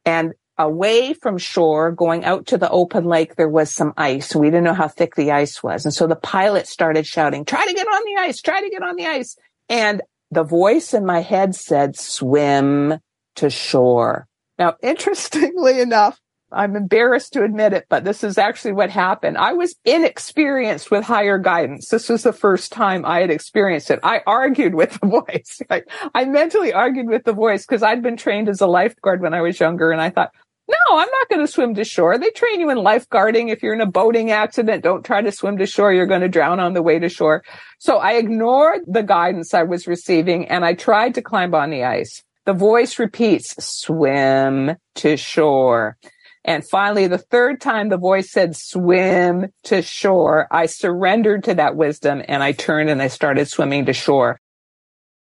And away from shore, going out to the open lake, there was some ice. We didn't know how thick the ice was. And so the pilot started shouting, "Try to get on the ice, try to get on the ice." And the voice in my head said, "Swim to shore." Now, interestingly enough, I'm embarrassed to admit it, but this is actually what happened. I was inexperienced with higher guidance. This was the first time I had experienced it. I argued with the voice. I, I mentally argued with the voice because I'd been trained as a lifeguard when I was younger. And I thought, no, I'm not going to swim to shore. They train you in lifeguarding. If you're in a boating accident, don't try to swim to shore. You're going to drown on the way to shore. So I ignored the guidance I was receiving, and I tried to climb on the ice. The voice repeats, "Swim to shore." And finally, the third time the voice said, "Swim to shore," I surrendered to that wisdom, and I turned and I started swimming to shore.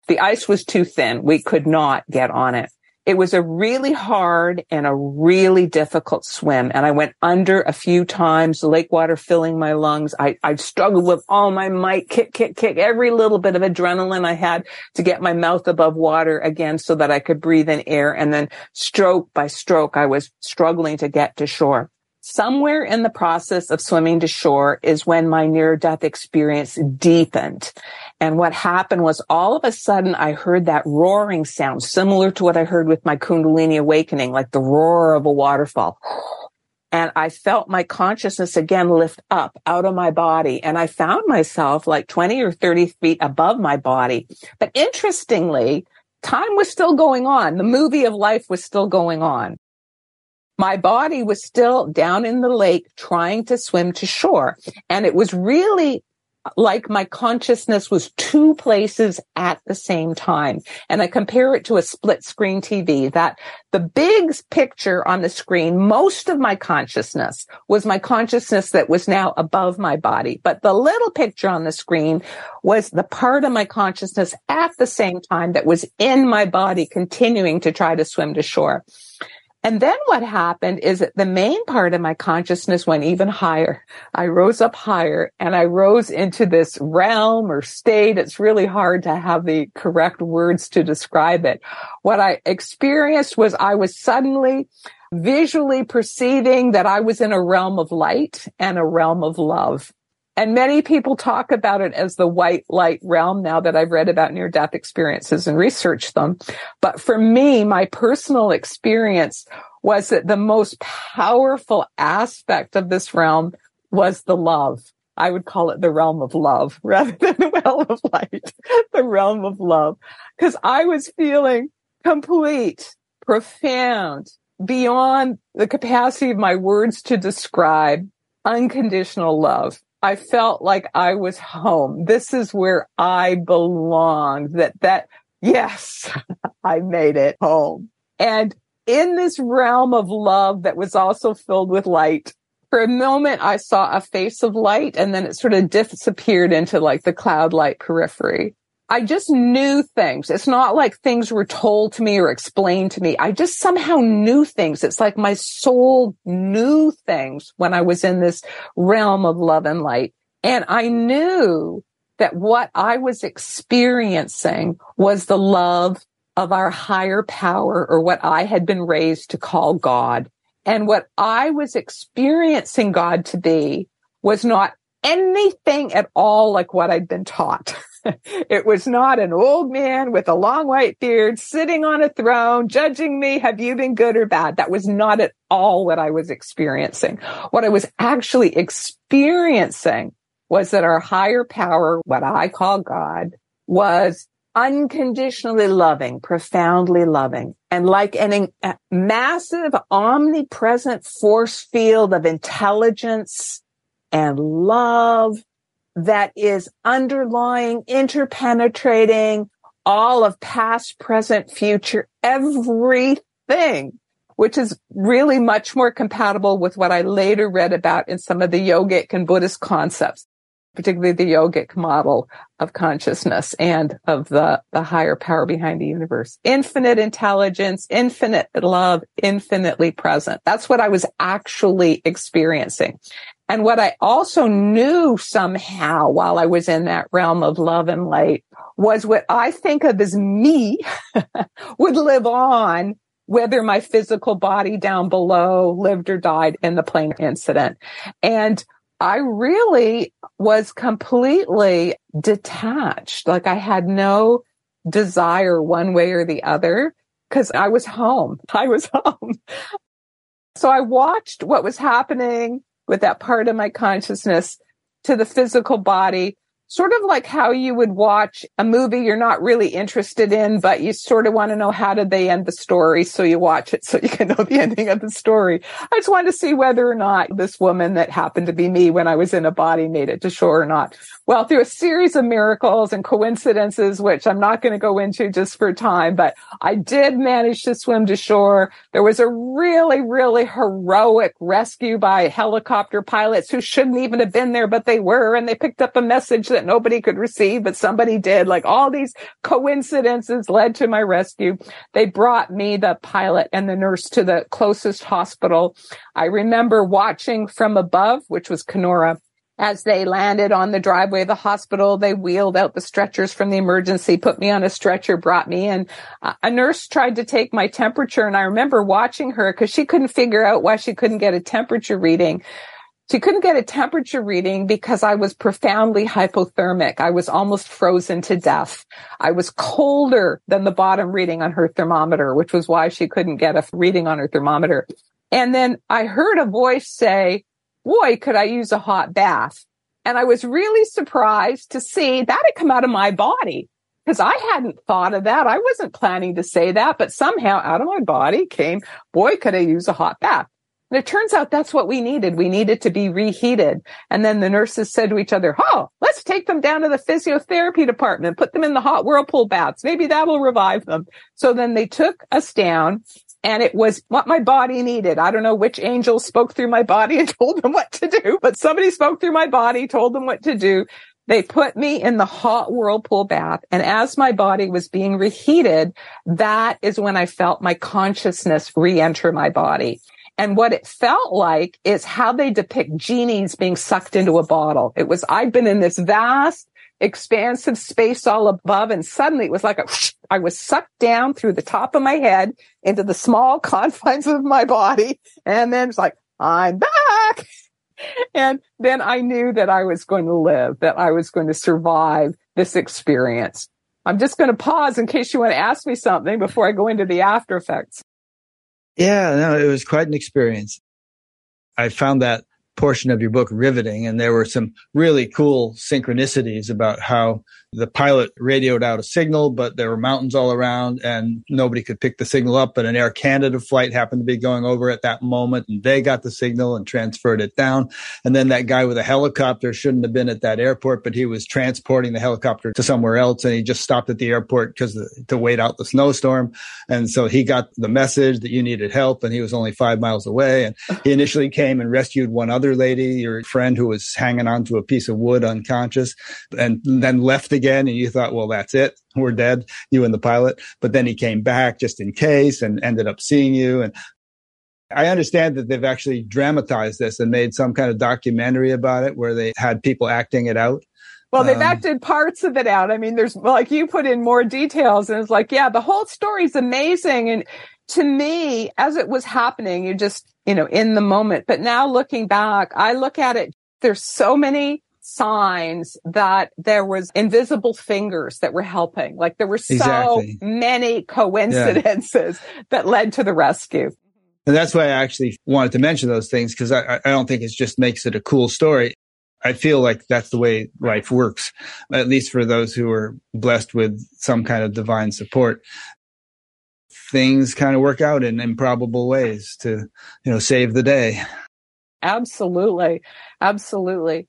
The ice was too thin. We could not get on it. It was a really hard and a really difficult swim. And I went under a few times, lake water filling my lungs. I, I struggled with all my might, kick, kick, kick, every little bit of adrenaline I had to get my mouth above water again so that I could breathe in air. And then stroke by stroke, I was struggling to get to shore. Somewhere in the process of swimming to shore is when my near-death experience deepened. And what happened was, all of a sudden, I heard that roaring sound, similar to what I heard with my Kundalini awakening, like the roar of a waterfall. And I felt my consciousness again lift up out of my body. And I found myself like twenty or thirty feet above my body. But interestingly, time was still going on. The movie of life was still going on. My body was still down in the lake trying to swim to shore. And it was really like my consciousness was two places at the same time. And I compare it to a split screen T V, that the big picture on the screen, most of my consciousness was my consciousness that was now above my body. But the little picture on the screen was the part of my consciousness at the same time that was in my body continuing to try to swim to shore. And then what happened is that the main part of my consciousness went even higher. I rose up higher, and I rose into this realm or state. It's really hard to have the correct words to describe it. What I experienced was, I was suddenly visually perceiving that I was in a realm of light and a realm of love. And many people talk about it as the white light realm, now that I've read about near-death experiences and researched them. But for me, my personal experience was that the most powerful aspect of this realm was the love. I would call it the realm of love rather than the realm of light, the realm of love. Because I was feeling complete, profound, beyond the capacity of my words to describe, unconditional love. I felt like I was home. This is where I belong. That, that, yes, I made it home. And in this realm of love that was also filled with light, for a moment, I saw a face of light, and then it sort of disappeared into like the cloud light periphery. I just knew things. It's not like things were told to me or explained to me. I just somehow knew things. It's like my soul knew things when I was in this realm of love and light. And I knew that what I was experiencing was the love of our higher power, or what I had been raised to call God. And what I was experiencing God to be was not anything at all like what I'd been taught. It was not an old man with a long white beard sitting on a throne, judging me, have you been good or bad? That was not at all what I was experiencing. What I was actually experiencing was that our higher power, what I call God, was unconditionally loving, profoundly loving, and like an, a massive, omnipresent force field of intelligence and love that is underlying, interpenetrating all of past, present, future, everything, which is really much more compatible with what I later read about in some of the yogic and Buddhist concepts, particularly the yogic model of consciousness and of the, the higher power behind the universe. Infinite intelligence, infinite love, infinitely present. That's what I was actually experiencing. And what I also knew somehow while I was in that realm of love and light was what I think of as me would live on, whether my physical body down below lived or died in the plane incident. And I really was completely detached. Like I had no desire one way or the other because I was home. I was home. So I watched what was happening with that part of my consciousness to the physical body, sort of like how you would watch a movie you're not really interested in, but you sort of want to know how did they end the story, so you watch it so you can know the ending of the story. I just wanted to see whether or not this woman that happened to be me when I was in a body made it to shore or not. Well, through a series of miracles and coincidences, which I'm not going to go into just for time, but I did manage to swim to shore. There was a really, really heroic rescue by helicopter pilots who shouldn't even have been there, but they were, and they picked up a message that that nobody could receive, but somebody did. Like all these coincidences led to my rescue. They brought me, the pilot and the nurse, to the closest hospital. I remember watching from above, which was Kenora, as they landed on the driveway of the hospital. They wheeled out the stretchers from the emergency, put me on a stretcher, brought me in. Uh, a nurse tried to take my temperature, and I remember watching her because she couldn't figure out why she couldn't get a temperature reading. She couldn't get a temperature reading because I was profoundly hypothermic. I was almost frozen to death. I was colder than the bottom reading on her thermometer, which was why she couldn't get a reading on her thermometer. And then I heard a voice say, "Boy, could I use a hot bath?" And I was really surprised to see that had come out of my body, because I hadn't thought of that. I wasn't planning to say that, but somehow out of my body came, "Boy, could I use a hot bath." And it turns out that's what we needed. We needed to be reheated. And then the nurses said to each other, "Oh, let's take them down to the physiotherapy department, put them in the hot whirlpool baths. Maybe that'll revive them." So then they took us down, and it was what my body needed. I don't know which angel spoke through my body and told them what to do, but somebody spoke through my body, told them what to do. They put me in the hot whirlpool bath. And as my body was being reheated, that is when I felt my consciousness re-enter my body. And what it felt like is how they depict genies being sucked into a bottle. It was, I'd been in this vast, expansive space all above, and suddenly it was like a, whoosh, I was sucked down through the top of my head into the small confines of my body. And then it's like, I'm back. And then I knew that I was going to live, that I was going to survive this experience. I'm just going to pause in case you want to ask me something before I go into the after effects. Yeah, no, it was quite an experience. I found that portion of your book riveting, and there were some really cool synchronicities about how the pilot radioed out a signal, but there were mountains all around and nobody could pick the signal up, but an Air Canada flight happened to be going over at that moment and they got the signal and transferred it down. And then that guy with a helicopter shouldn't have been at that airport, but he was transporting the helicopter to somewhere else, and he just stopped at the airport because to wait out the snowstorm. And so he got the message that you needed help, and he was only five miles away, and he initially came and rescued one other lady, your friend, who was hanging on to a piece of wood unconscious, and then left again, and you thought, well, that's it, we're dead, you and the pilot. But then he came back just in case and ended up seeing you. And I understand that they've actually dramatized this and made some kind of documentary about it where they had people acting it out. Well, they've um, acted parts of it out. I mean, there's, like, you put in more details, and it's like, yeah, the whole story's amazing. And to me, as it was happening, you're just, you know, in the moment. But now looking back, I look at it, there's so many signs that there was invisible fingers that were helping. Like, there were so exactly. many coincidences yeah. that led to the rescue. And that's why I actually wanted to mention those things, because I, I don't think it just makes it a cool story. I feel like that's the way life works, at least for those who are blessed with some kind of divine support. Things kind of work out in improbable ways to, you know, save the day. Absolutely. Absolutely.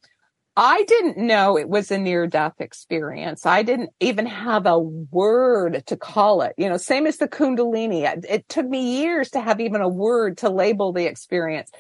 I didn't know it was a near-death experience. I didn't even have a word to call it. You know, same as the Kundalini. It took me years to have even a word to label the experience.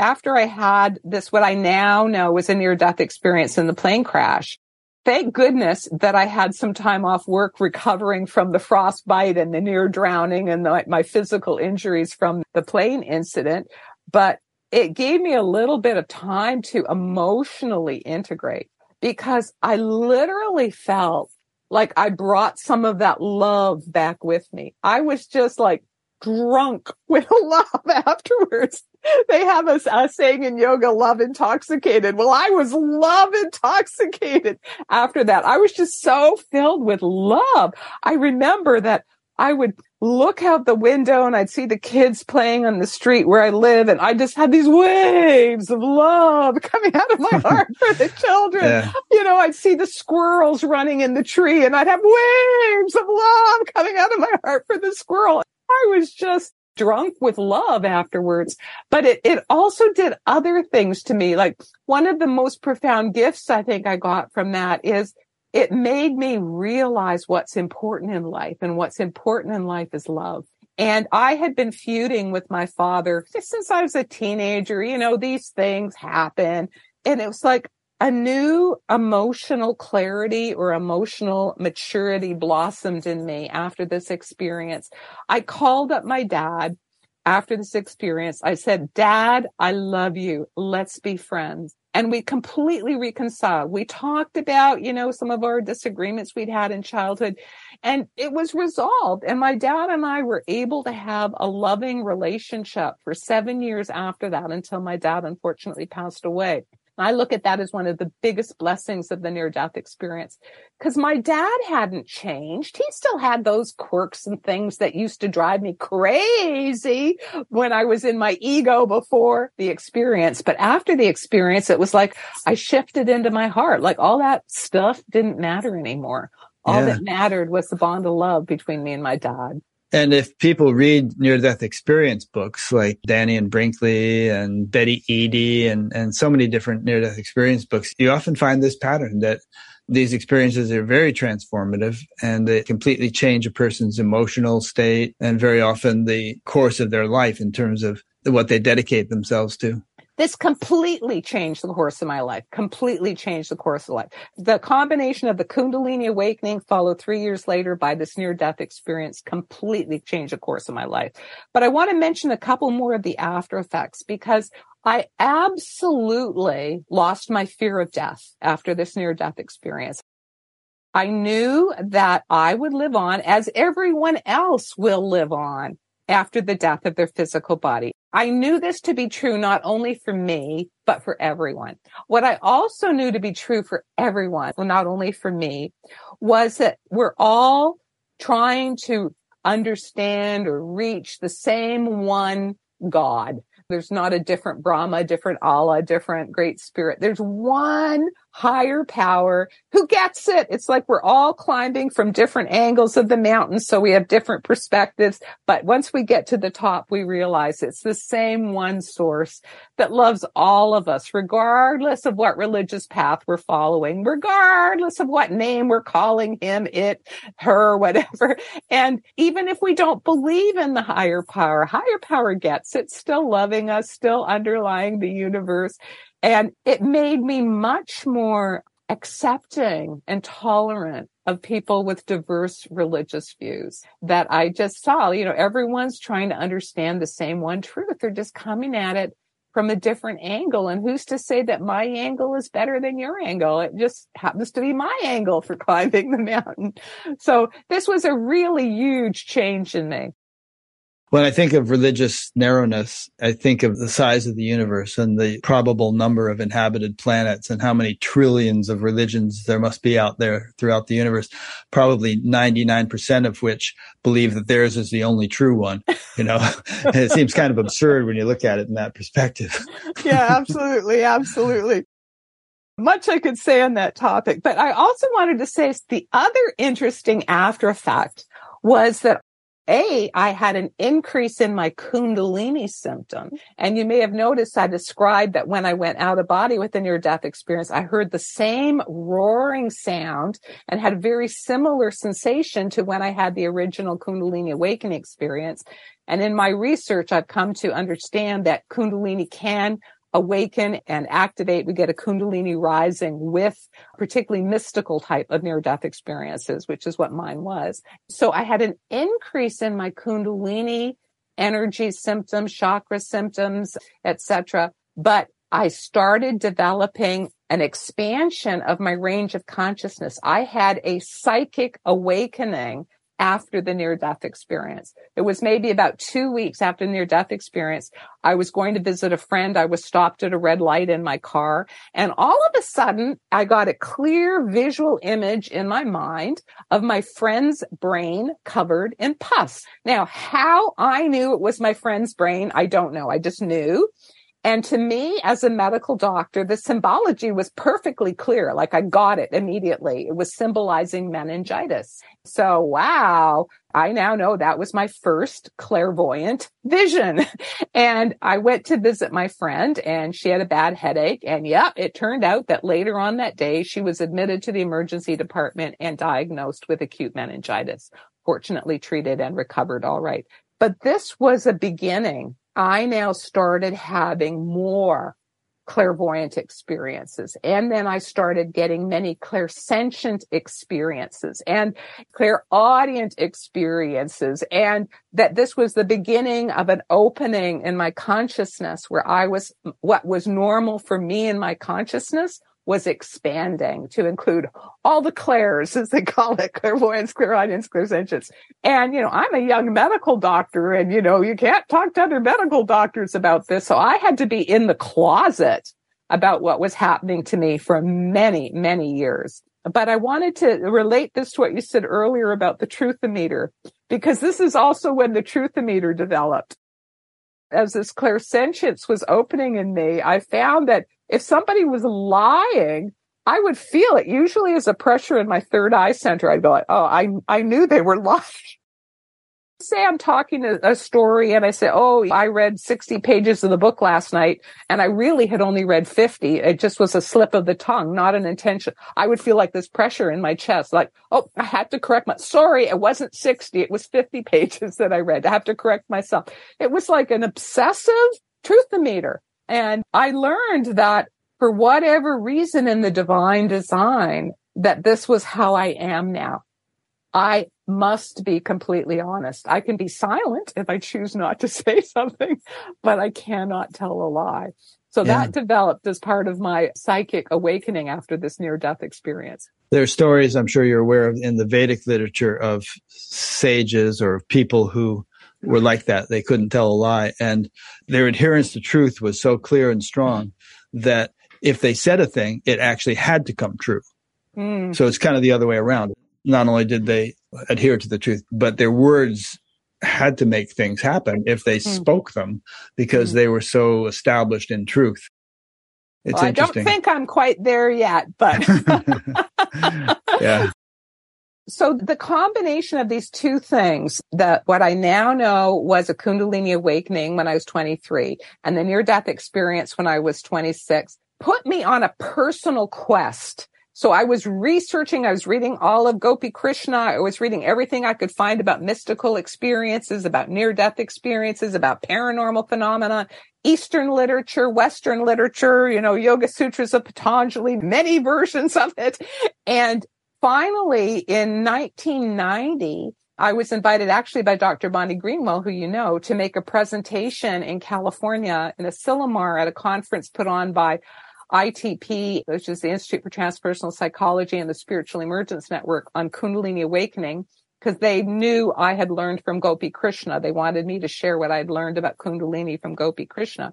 After I had this, what I now know was a near-death experience in the plane crash, thank goodness that I had some time off work recovering from the frostbite and the near-drowning and the, my physical injuries from the plane incident. But it gave me a little bit of time to emotionally integrate, because I literally felt like I brought some of that love back with me. I was just like drunk with love afterwards. They have us uh, saying in yoga, love intoxicated. Well, I was love intoxicated after that. I was just so filled with love. I remember that I would look out the window and I'd see the kids playing on the street where I live, and I just had these waves of love coming out of my heart for the children. Yeah. You know, I'd see the squirrels running in the tree, and I'd have waves of love coming out of my heart for the squirrel. I was just drunk with love afterwards. But it, it also did other things to me. Like, one of the most profound gifts I think I got from that is it made me realize what's important in life, and what's important in life is love. And I had been feuding with my father just since I was a teenager. You know, these things happen. And it was like a new emotional clarity or emotional maturity blossomed in me after this experience. I called up my dad after this experience. I said, Dad, I love you. Let's be friends. And we completely reconciled. We talked about, you know, some of our disagreements we'd had in childhood, and it was resolved. And my dad and I were able to have a loving relationship for seven years after that, until my dad unfortunately passed away. I look at that as one of the biggest blessings of the near-death experience, because my dad hadn't changed. He still had those quirks and things that used to drive me crazy when I was in my ego before the experience. But after the experience, it was like I shifted into my heart. Like, all that stuff didn't matter anymore. All yeah. that mattered was the bond of love between me and my dad. And if people read near-death experience books like Danny and Brinkley and Betty Eady and, and so many different near-death experience books, you often find this pattern that these experiences are very transformative, and they completely change a person's emotional state and very often the course of their life in terms of what they dedicate themselves to. This completely changed the course of my life, completely changed the course of life. The combination of the Kundalini awakening followed three years later by this near-death experience completely changed the course of my life. But I want to mention a couple more of the after effects, because I absolutely lost my fear of death after this near-death experience. I knew that I would live on, as everyone else will live on after the death of their physical body. I knew this to be true not only for me, but for everyone. What I also knew to be true for everyone, well, not only for me, was that we're all trying to understand or reach the same one God, There's not a different Brahma, different Allah, different great spirit. There's one higher power who gets it. It's like we're all climbing from different angles of the mountain, so we have different perspectives. But once we get to the top, we realize it's the same one source that loves all of us, regardless of what religious path we're following, regardless of what name we're calling him, it, her, whatever. And even if we don't believe in the higher power, higher power gets it, still loving us, still underlying the universe. And it made me much more accepting and tolerant of people with diverse religious views that I just saw, you know, everyone's trying to understand the same one truth. They're just coming at it from a different angle. And who's to say that my angle is better than your angle? It just happens to be my angle for climbing the mountain. So this was a really huge change in me. When I think of religious narrowness, I think of the size of the universe and the probable number of inhabited planets and how many trillions of religions there must be out there throughout the universe, probably ninety-nine percent of which believe that theirs is the only true one. You know, it seems kind of absurd when you look at it in that perspective. Yeah, absolutely. Absolutely. Much I could say on that topic, but I also wanted to say the other interesting after effect was that A, I had an increase in my Kundalini symptom. And you may have noticed I described that when I went out of body with a near-death experience, I heard the same roaring sound and had a very similar sensation to when I had the original Kundalini awakening experience. And in my research, I've come to understand that Kundalini can awaken and activate. We get a Kundalini rising with particularly mystical type of near-death experiences, which is what mine was. So I had an increase in my Kundalini energy symptoms, chakra symptoms, et cetera. But I started developing an expansion of my range of consciousness. I had a psychic awakening after the near-death experience. It was maybe about two weeks after the near-death experience. I was going to visit a friend. I was stopped at a red light in my car. And all of a sudden, I got a clear visual image in my mind of my friend's brain covered in pus. Now, how I knew it was my friend's brain, I don't know. I just knew. And to me, as a medical doctor, the symbology was perfectly clear. Like I got it immediately. It was symbolizing meningitis. So, wow, I now know that was my first clairvoyant vision. And I went to visit my friend and she had a bad headache. And yep, it turned out that later on that day, she was admitted to the emergency department and diagnosed with acute meningitis, fortunately treated and recovered all right. But this was a beginning. I now started having more clairvoyant experiences. And then I started getting many clairsentient experiences and clairaudient experiences. And that this was the beginning of an opening in my consciousness where I was, what was normal for me in my consciousness was expanding to include all the clairs, as they call it, clairvoyance, clairaudience, clairsentience. And, you know, I'm a young medical doctor and, you know, you can't talk to other medical doctors about this. So I had to be in the closet about what was happening to me for many, many years. But I wanted to relate this to what you said earlier about the truth-o-meter, because this is also when the truth-o-meter developed. As this clairsentience was opening in me, I found that if somebody was lying, I would feel it usually as a pressure in my third eye center. I'd go like, oh, I, I knew they were lying. Say I'm talking a, a story and I say, oh, I read sixty pages of the book last night and I really had only read fifty. It just was a slip of the tongue, not an intention. I would feel like this pressure in my chest, like, oh, I had to correct my, sorry, it wasn't sixty. It was fifty pages that I read. I have to correct myself. It was like an obsessive truth-o-meter. And I learned that for whatever reason in the divine design, that this was how I am now. I must be completely honest. I can be silent if I choose not to say something, but I cannot tell a lie. So yeah. That developed as part of my psychic awakening after this near-death experience. There are stories I'm sure you're aware of in the Vedic literature of sages or of people who were like that. They couldn't tell a lie. And their adherence to truth was so clear and strong that if they said a thing, it actually had to come true. Mm. So it's kind of the other way around. Not only did they adhere to the truth, but their words had to make things happen if they mm-hmm. spoke them, because mm-hmm. they were so established in truth. It's well, interesting. I don't think I'm quite there yet, but. Yeah. So the combination of these two things, that what I now know was a Kundalini awakening when I was twenty-three and the near-death experience when I was twenty-six, put me on a personal quest. So I was researching, I was reading all of Gopi Krishna, I was reading everything I could find about mystical experiences, about near-death experiences, about paranormal phenomena, Eastern literature, Western literature, you know, Yoga Sutras of Patanjali, many versions of it. And finally, in nineteen ninety, I was invited actually by Doctor Bonnie Greenwell, who you know, to make a presentation in California in a Silomar at a conference put on by I T P, which is the Institute for Transpersonal Psychology and the Spiritual Emergence Network, on Kundalini Awakening, because they knew I had learned from Gopi Krishna. They wanted me to share what I'd learned about Kundalini from Gopi Krishna.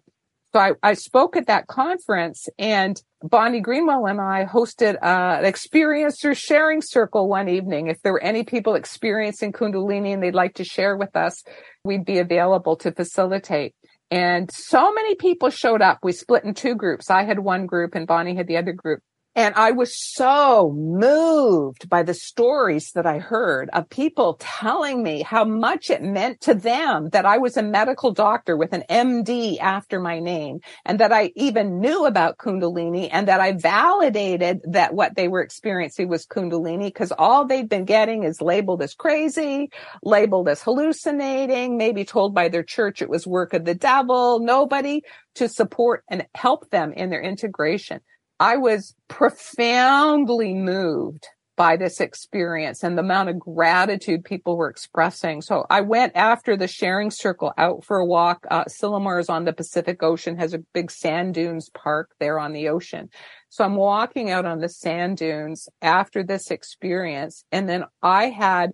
So I, I spoke at that conference, and Bonnie Greenwell and I hosted uh, an experiencer sharing circle one evening. If there were any people experiencing Kundalini and they'd like to share with us, we'd be available to facilitate. And so many people showed up. We split in two groups. I had one group and Bonnie had the other group. And I was so moved by the stories that I heard of people telling me how much it meant to them that I was a medical doctor with an M D after my name, and that I even knew about Kundalini, and that I validated that what they were experiencing was Kundalini, because all they'd been getting is labeled as crazy, labeled as hallucinating, maybe told by their church it was work of the devil, nobody to support and help them in their integration. I was profoundly moved by this experience and the amount of gratitude people were expressing. So I went after the sharing circle out for a walk. Uh, Silomar is on the Pacific Ocean, has a big sand dunes park there on the ocean. So I'm walking out on the sand dunes after this experience. And then I had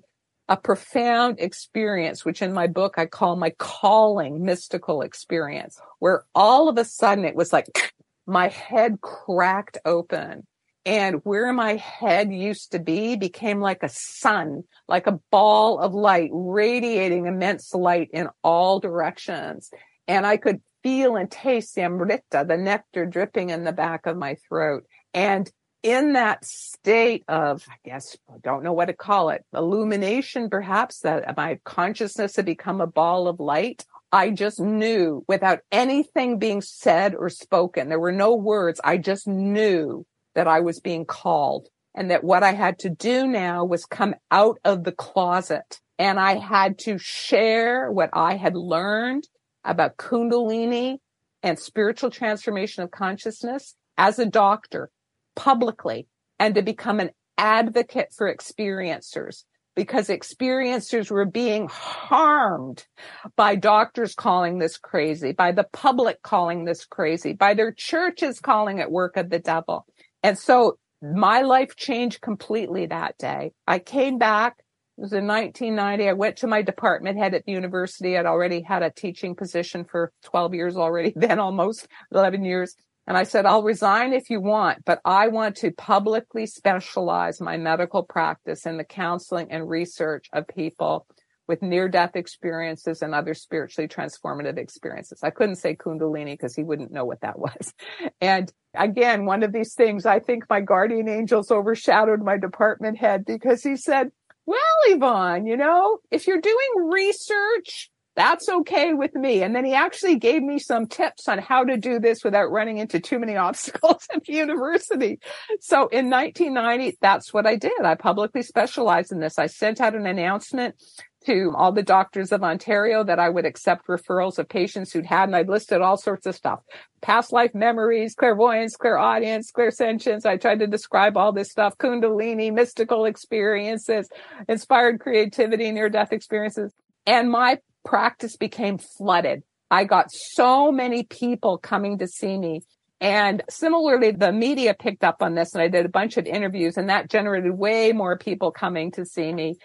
a profound experience, which in my book I call my calling mystical experience, where all of a sudden it was like... my head cracked open, and where my head used to be became like a sun, like a ball of light, radiating immense light in all directions. And I could feel and taste the amrita, the nectar dripping in the back of my throat. And in that state of, I guess, I don't know what to call it, illumination, perhaps, that my consciousness had become a ball of light. I just knew without anything being said or spoken. There were no words. I just knew that I was being called, and that what I had to do now was come out of the closet. And I had to share what I had learned about Kundalini and spiritual transformation of consciousness as a doctor publicly, and to become an advocate for experiencers, because experiencers were being harmed by doctors calling this crazy, by the public calling this crazy, by their churches calling it work of the devil. And so my life changed completely that day. I came back. It was in nineteen ninety. I went to my department head at the university. I'd already had a teaching position for twelve years already, then almost eleven years. And I said, I'll resign if you want, but I want to publicly specialize my medical practice in the counseling and research of people with near-death experiences and other spiritually transformative experiences. I couldn't say Kundalini because he wouldn't know what that was. And again, one of these things, I think my guardian angels overshadowed my department head, because he said, well, Yvonne, you know, if you're doing research, that's okay with me. And then he actually gave me some tips on how to do this without running into too many obstacles at the university. So in nineteen ninety, that's what I did. I publicly specialized in this. I sent out an announcement to all the doctors of Ontario that I would accept referrals of patients who'd had, and I'd listed all sorts of stuff, past life memories, clairvoyance, clairaudience, clairsentience. I tried to describe all this stuff, Kundalini, mystical experiences, inspired creativity, near-death experiences. And my practice became flooded. I got so many people coming to see me. And similarly, the media picked up on this, and I did a bunch of interviews, and that generated way more people coming to see me.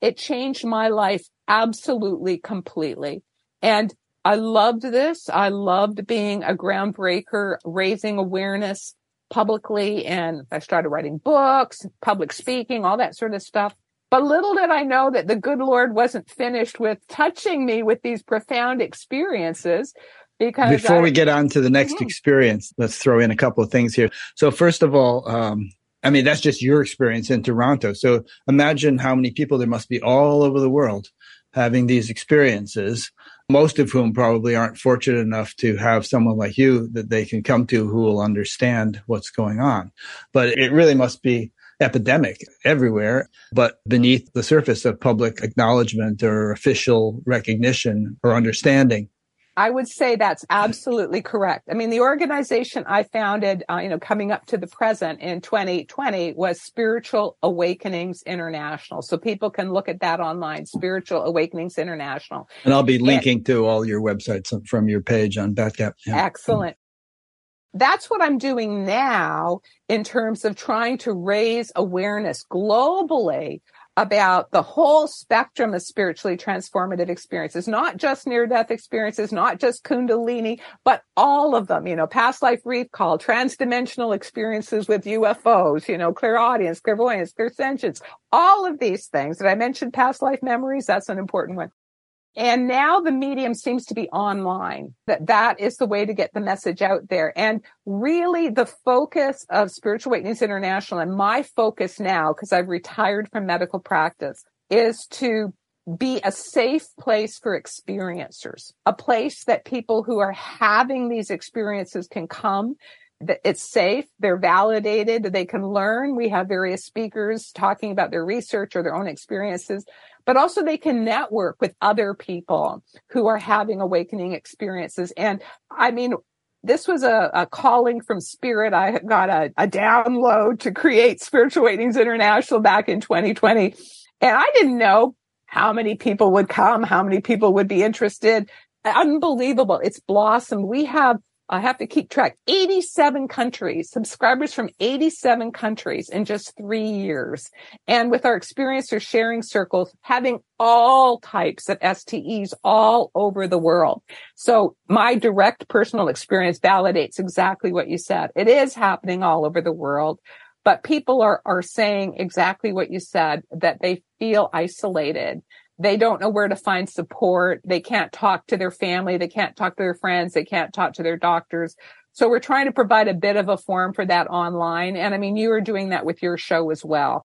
It changed my life absolutely, completely. And I loved this. I loved being a groundbreaker, raising awareness publicly. And I started writing books, public speaking, all that sort of stuff. But little did I know that the good Lord wasn't finished with touching me with these profound experiences. Because Before I, we get on to the next mm-hmm. experience, let's throw in a couple of things here. So first of all, um, I mean, that's just your experience in Toronto. So imagine how many people there must be all over the world having these experiences, most of whom probably aren't fortunate enough to have someone like you that they can come to who will understand what's going on. But it really must be epidemic everywhere, but beneath the surface of public acknowledgement or official recognition or understanding. I would say that's absolutely correct. I mean, the organization I founded, uh, you know, coming up to the present in twenty twenty was Spiritual Awakenings International. So people can look at that online, Spiritual Awakenings International. And I'll be linking and, to all your websites from your page on Backgap. Yeah. Excellent. That's what I'm doing now in terms of trying to raise awareness globally about the whole spectrum of spiritually transformative experiences, not just near-death experiences, not just Kundalini, but all of them, you know, past life recall, transdimensional experiences with U F Os, you know, clairaudience, clairvoyance, clairsentience, all of these things. Did I mention past life memories? That's an important one. And now the medium seems to be online, that that is the way to get the message out there. And really the focus of Spiritual Awakenings International and my focus now, because I've retired from medical practice, is to be a safe place for experiencers, a place that people who are having these experiences can come. It's safe. They're validated. They can learn. We have various speakers talking about their research or their own experiences, but also they can network with other people who are having awakening experiences. And I mean, this was a, a calling from Spirit. I got a, a download to create Spiritual Awakenings International back in twenty twenty. And I didn't know how many people would come, how many people would be interested. Unbelievable. It's blossomed. We have I have to keep track, eighty-seven countries, subscribers from eighty-seven countries in just three years. And with our experiencer sharing circles, having all types of S T Es all over the world. So my direct personal experience validates exactly what you said. It is happening all over the world, but people are, are saying exactly what you said, that they feel isolated. They don't know where to find support. They can't talk to their family. They can't talk to their friends. They can't talk to their doctors. So we're trying to provide a bit of a forum for that online. And I mean, you are doing that with your show as well.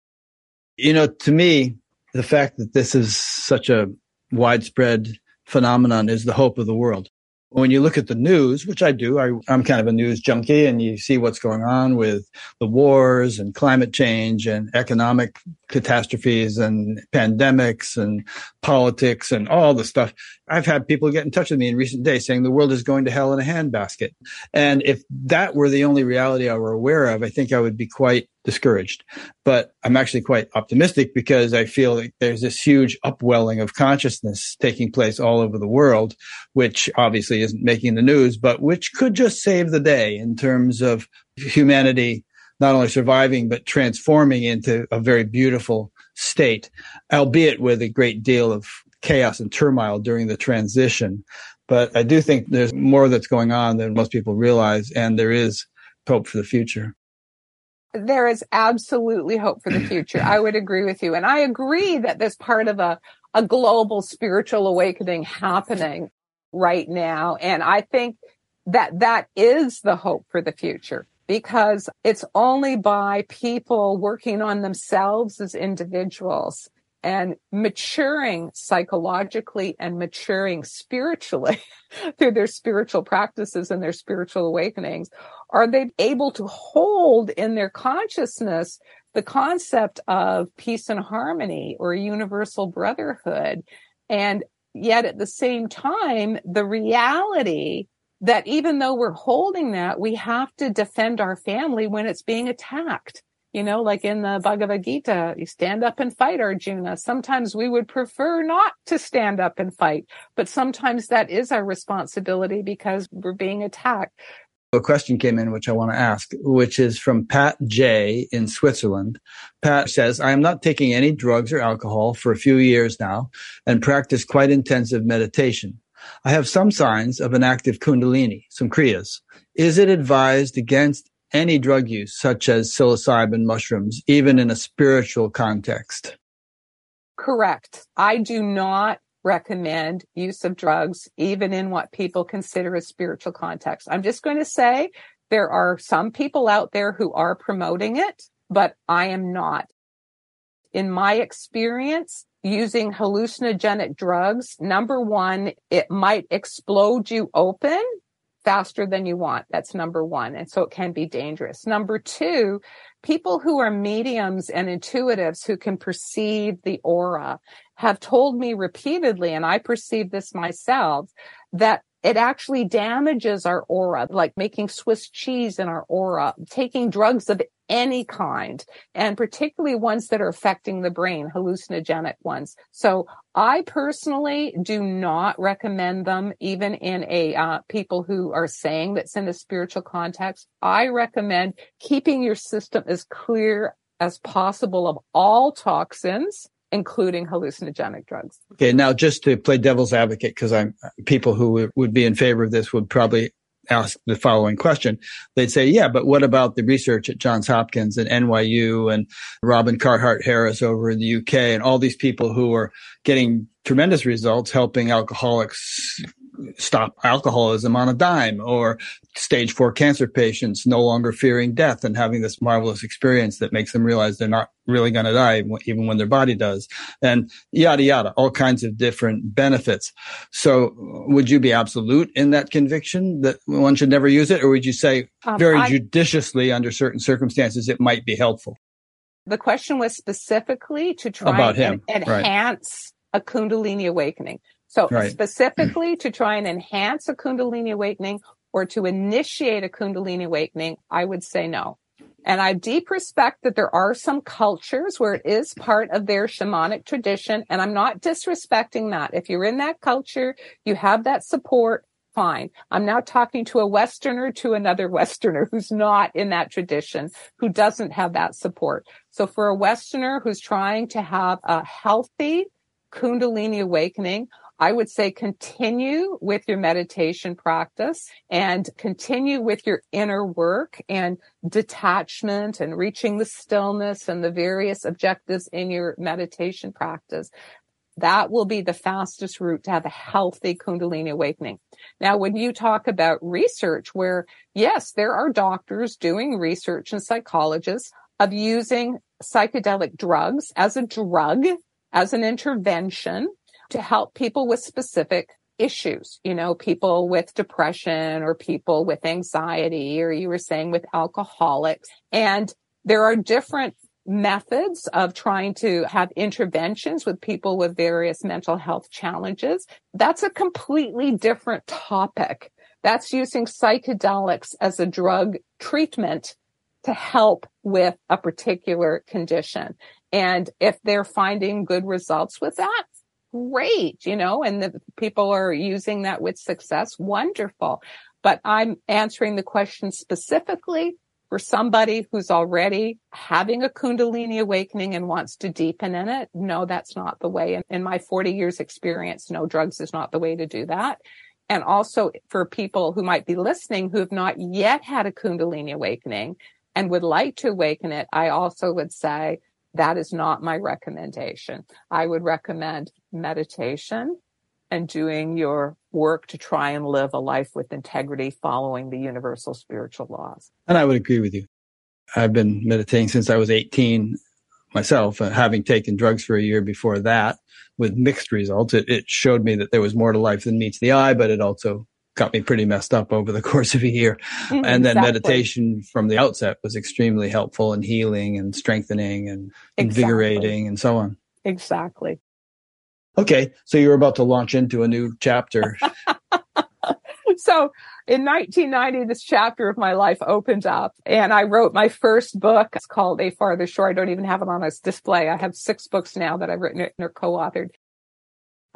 You know, to me, the fact that this is such a widespread phenomenon is the hope of the world. When you look at the news, which I do, I, I'm kind of a news junkie, and you see what's going on with the wars and climate change and economic catastrophes and pandemics and politics and all the stuff. I've had people get in touch with me in recent days saying the world is going to hell in a handbasket. And if that were the only reality I were aware of, I think I would be quite discouraged. But I'm actually quite optimistic because I feel like there's this huge upwelling of consciousness taking place all over the world, which obviously isn't making the news, but which could just save the day in terms of humanity not only surviving, but transforming into a very beautiful state, albeit with a great deal of chaos and turmoil during the transition. But I do think there's more that's going on than most people realize, and there is hope for the future. There is absolutely hope for the future. I would agree with you. And I agree that there's part of a, a global spiritual awakening happening right now. And I think that that is the hope for the future, because it's only by people working on themselves as individuals and maturing psychologically and maturing spiritually through their spiritual practices and their spiritual awakenings, are they able to hold in their consciousness the concept of peace and harmony or universal brotherhood. And yet at the same time, the reality that even though we're holding that, we have to defend our family when it's being attacked. You know, like in the Bhagavad Gita, you stand up and fight, Arjuna. Sometimes we would prefer not to stand up and fight, but sometimes that is our responsibility because we're being attacked. A question came in, which I want to ask, which is from Pat J in Switzerland. Pat says, I am not taking any drugs or alcohol for a few years now and practice quite intensive meditation. I have some signs of an active Kundalini, some Kriyas. Is it advised against any drug use, such as psilocybin mushrooms, even in a spiritual context? Correct. I do not recommend use of drugs, even in what people consider a spiritual context. I'm just going to say there are some people out there who are promoting it, but I am not. In my experience, using hallucinogenic drugs, number one, it might explode you open faster than you want. That's number one. And so it can be dangerous. Number two, people who are mediums and intuitives who can perceive the aura have told me repeatedly, and I perceive this myself, that it actually damages our aura, like making Swiss cheese in our aura, taking drugs of any kind, and particularly ones that are affecting the brain, hallucinogenic ones. So I personally do not recommend them, even in a uh, people who are saying that's in a spiritual context. I recommend keeping your system as clear as possible of all toxins, including hallucinogenic drugs. Okay, now just to play devil's advocate, because I'm people who would be in favor of this would probably ask the following question. They'd say, yeah, but what about the research at Johns Hopkins and N Y U and Robin Carhart Harris over in the U K and all these people who are getting tremendous results helping alcoholics stop alcoholism on a dime, or stage four cancer patients no longer fearing death and having this marvelous experience that makes them realize they're not really going to die even when their body does, and yada, yada, all kinds of different benefits. So would you be absolute in that conviction that one should never use it? Or would you say um, very I- judiciously under certain circumstances, it might be helpful? The question was specifically to try About and him. enhance right. a Kundalini awakening. So right. specifically to try and enhance a Kundalini awakening or to initiate a Kundalini awakening, I would say no. And I deep respect that there are some cultures where it is part of their shamanic tradition. And I'm not disrespecting that. If you're in that culture, you have that support, fine. I'm now talking to a Westerner, to another Westerner who's not in that tradition, who doesn't have that support. So for a Westerner who's trying to have a healthy Kundalini awakening, I would say continue with your meditation practice and continue with your inner work and detachment and reaching the stillness and the various objectives in your meditation practice. That will be the fastest route to have a healthy Kundalini awakening. Now, when you talk about research, where, yes, there are doctors doing research and psychologists of using psychedelic drugs as a drug, as an intervention, to help people with specific issues, you know, people with depression or people with anxiety, or you were saying with alcoholics. And there are different methods of trying to have interventions with people with various mental health challenges. That's a completely different topic. That's using psychedelics as a drug treatment to help with a particular condition. And if they're finding good results with that, great, you know, and the people are using that with success, wonderful. But I'm answering the question specifically for somebody who's already having a Kundalini awakening and wants to deepen in it. No, that's not the way. In, in my forty years experience, no, drugs is not the way to do that. And also for people who might be listening who have not yet had a Kundalini awakening and would like to awaken it, I also would say, that is not my recommendation. I would recommend meditation and doing your work to try and live a life with integrity following the universal spiritual laws. And I would agree with you. I've been meditating since I was eighteen myself, uh, having taken drugs for a year before that with mixed results. It, it showed me that there was more to life than meets the eye, but it also got me pretty messed up over the course of a year. Mm-hmm, and then exactly. meditation from the outset was extremely helpful and healing and strengthening and exactly. invigorating and so on. Exactly. Okay. So you were about to launch into a new chapter. So in nineteen ninety, this chapter of my life opened up and I wrote my first book. It's called A Farther Shore. I don't even have it on this display. I have six books now that I've written and are co-authored.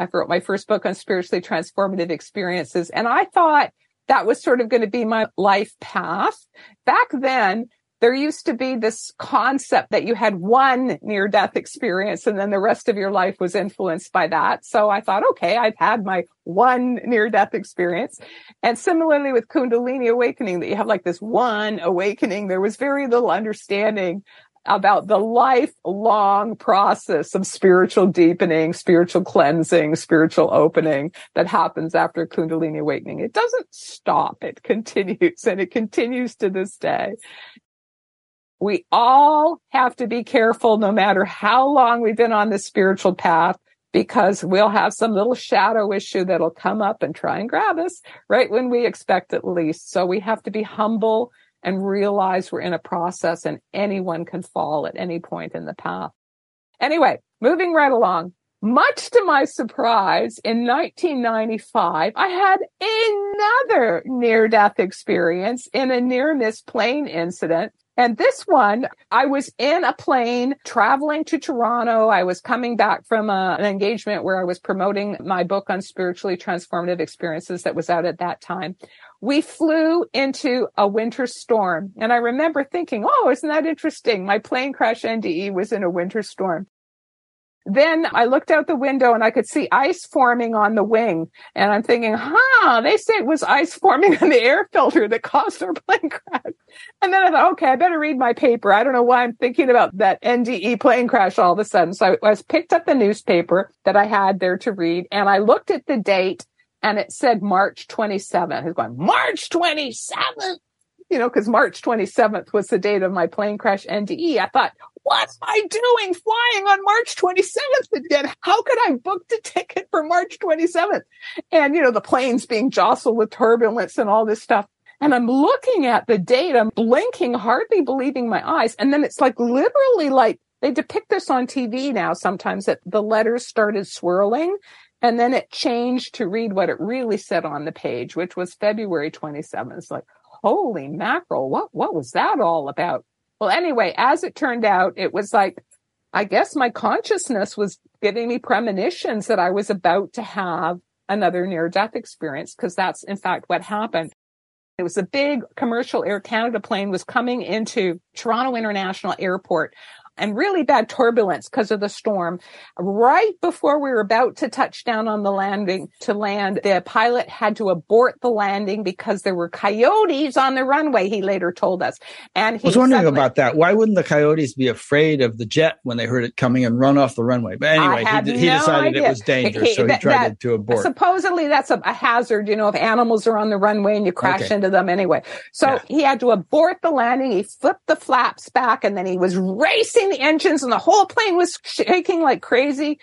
I wrote my first book on spiritually transformative experiences, and I thought that was sort of going to be my life path. Back then, there used to be this concept that you had one near-death experience, and then the rest of your life was influenced by that. So I thought, okay, I've had my one near-death experience. And similarly with Kundalini awakening, that you have like this one awakening, there was very little understanding about the lifelong process of spiritual deepening, spiritual cleansing, spiritual opening that happens after Kundalini awakening. It doesn't stop. It continues, and it continues to this day. We all have to be careful, no matter how long we've been on this spiritual path, because we'll have some little shadow issue that'll come up and try and grab us right when we expect it least. So we have to be humble and realize we're in a process, and anyone can fall at any point in the path. Anyway, moving right along. Much to my surprise, in nineteen ninety-five, I had another near-death experience in a near-miss plane incident. And this one, I was in a plane traveling to Toronto. I was coming back from a, an engagement where I was promoting my book on spiritually transformative experiences that was out at that time. We flew into a winter storm. And I remember thinking, oh, isn't that interesting? My plane crash N D E was in a winter storm. Then I looked out the window and I could see ice forming on the wing. And I'm thinking, huh, they say it was ice forming on the air filter that caused our plane crash. And then I thought, okay, I better read my paper. I don't know why I'm thinking about that N D E plane crash all of a sudden. So I, I picked up the newspaper that I had there to read. And I looked at the date and it said March twenty-seventh. I was going, March twenty-seventh? You know, because March twenty-seventh was the date of my plane crash N D E. I thought, what am I doing flying on March twenty-seventh again? How could I book the ticket for March twenty-seventh? And, you know, the plane's being jostled with turbulence and all this stuff. And I'm looking at the date. I'm blinking, hardly believing my eyes. And then it's like literally like they depict this on T V now sometimes, that the letters started swirling and then it changed to read what it really said on the page, which was February twenty-seventh. It's like, holy mackerel, what, what was that all about? Well, anyway, as it turned out, it was like, I guess my consciousness was giving me premonitions that I was about to have another near-death experience, because that's, in fact, what happened. It was a big commercial Air Canada plane was coming into Toronto International Airport, and really bad turbulence because of the storm. Right before we were about to touch down on the landing to land, the pilot had to abort the landing because there were coyotes on the runway, he later told us. And he I was wondering suddenly, about that. Why wouldn't the coyotes be afraid of the jet when they heard it coming and run off the runway? But anyway, he, he no decided idea. It was dangerous, he, so he that, tried that, to abort. Supposedly that's a, a hazard, you know, if animals are on the runway and you crash okay. into them anyway. So yeah. he had to abort the landing. He flipped the flaps back and then he was racing the engines and the whole plane was shaking like crazy.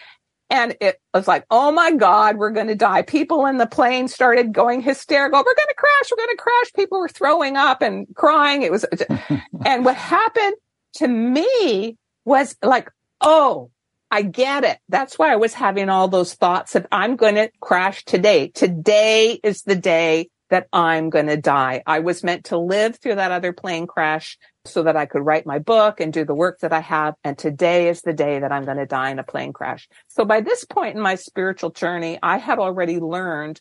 And it was like, oh my God, we're going to die. People in the plane started going hysterical. We're going to crash. We're going to crash. People were throwing up and crying. It was, and what happened to me was like, oh, I get it. That's why I was having all those thoughts of I'm going to crash today. Today is the day that I'm going to die. I was meant to live through that other plane crash so that I could write my book and do the work that I have. And today is the day that I'm going to die in a plane crash. So by this point in my spiritual journey, I had already learned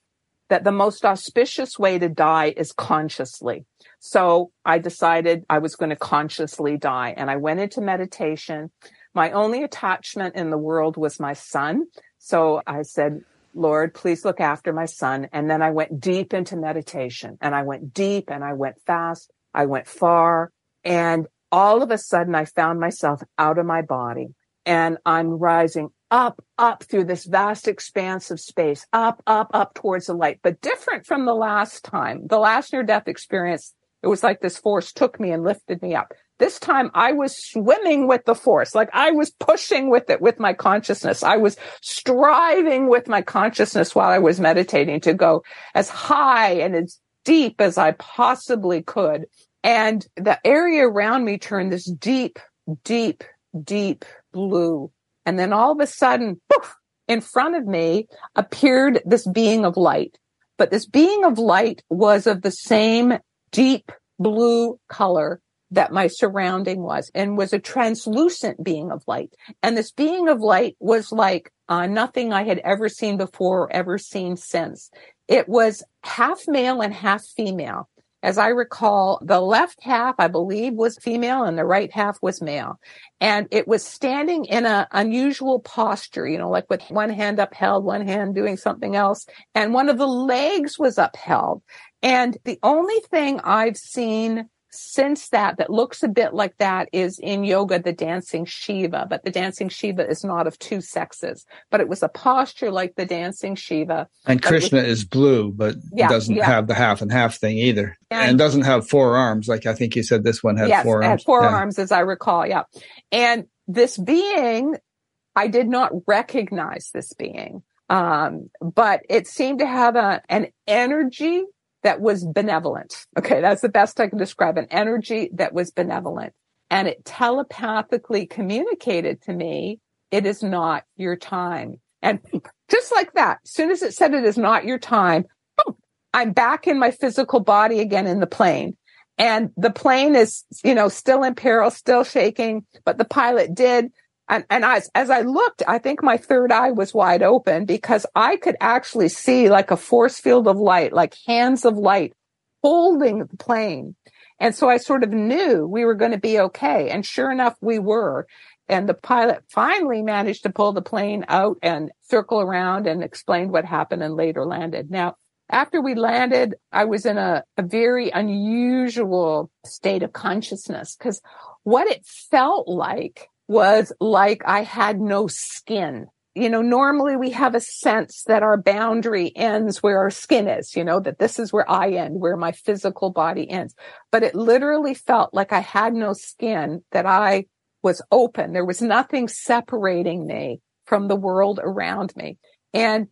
that the most auspicious way to die is consciously. So I decided I was going to consciously die. And I went into meditation. My only attachment in the world was my son. So I said, Lord, please look after my son. And then I went deep into meditation, and I went deep and I went fast. I went far. And all of a sudden I found myself out of my body, and I'm rising up, up through this vast expanse of space, up, up, up towards the light, but different from the last time. The last near-death experience, it was like this force took me and lifted me up. This time I was swimming with the force, like I was pushing with it, with my consciousness. I was striving with my consciousness while I was meditating to go as high and as deep as I possibly could. And the area around me turned this deep, deep, deep blue. And then all of a sudden, poof, in front of me appeared this being of light. But this being of light was of the same deep blue color that my surrounding was, and was a translucent being of light. And this being of light was like uh, nothing I had ever seen before or ever seen since. It was half male and half female. As I recall, the left half, I believe, was female and the right half was male. And it was standing in an unusual posture, you know, like with one hand upheld, one hand doing something else. And one of the legs was upheld. And the only thing I've seen since that, that looks a bit like that is in yoga, the dancing Shiva, but the dancing Shiva is not of two sexes, but it was a posture like the dancing Shiva. And Krishna was, is blue, but yeah, doesn't yeah. have the half and half thing either. And, and doesn't have four arms. Like I think you said this one had yes, four arms. Yes, had four yeah. arms, as I recall. Yeah. And this being, I did not recognize this being, um, but it seemed to have a, an energy that was benevolent. Okay, that's the best I can describe, an energy that was benevolent. And it telepathically communicated to me, it is not your time. And just like that, as soon as it said it is not your time, boom, I'm back in my physical body again in the plane. And the plane is, you know, still in peril, still shaking, but the pilot did. And, and I, as I looked, I think my third eye was wide open because I could actually see like a force field of light, like hands of light holding the plane. And so I sort of knew we were going to be okay. And sure enough, we were. And the pilot finally managed to pull the plane out and circle around and explain what happened and later landed. Now, after we landed, I was in a, a very unusual state of consciousness because what it felt like was like I had no skin. You know, normally we have a sense that our boundary ends where our skin is, you know, that this is where I end, where my physical body ends. But it literally felt like I had no skin, that I was open. There was nothing separating me from the world around me. And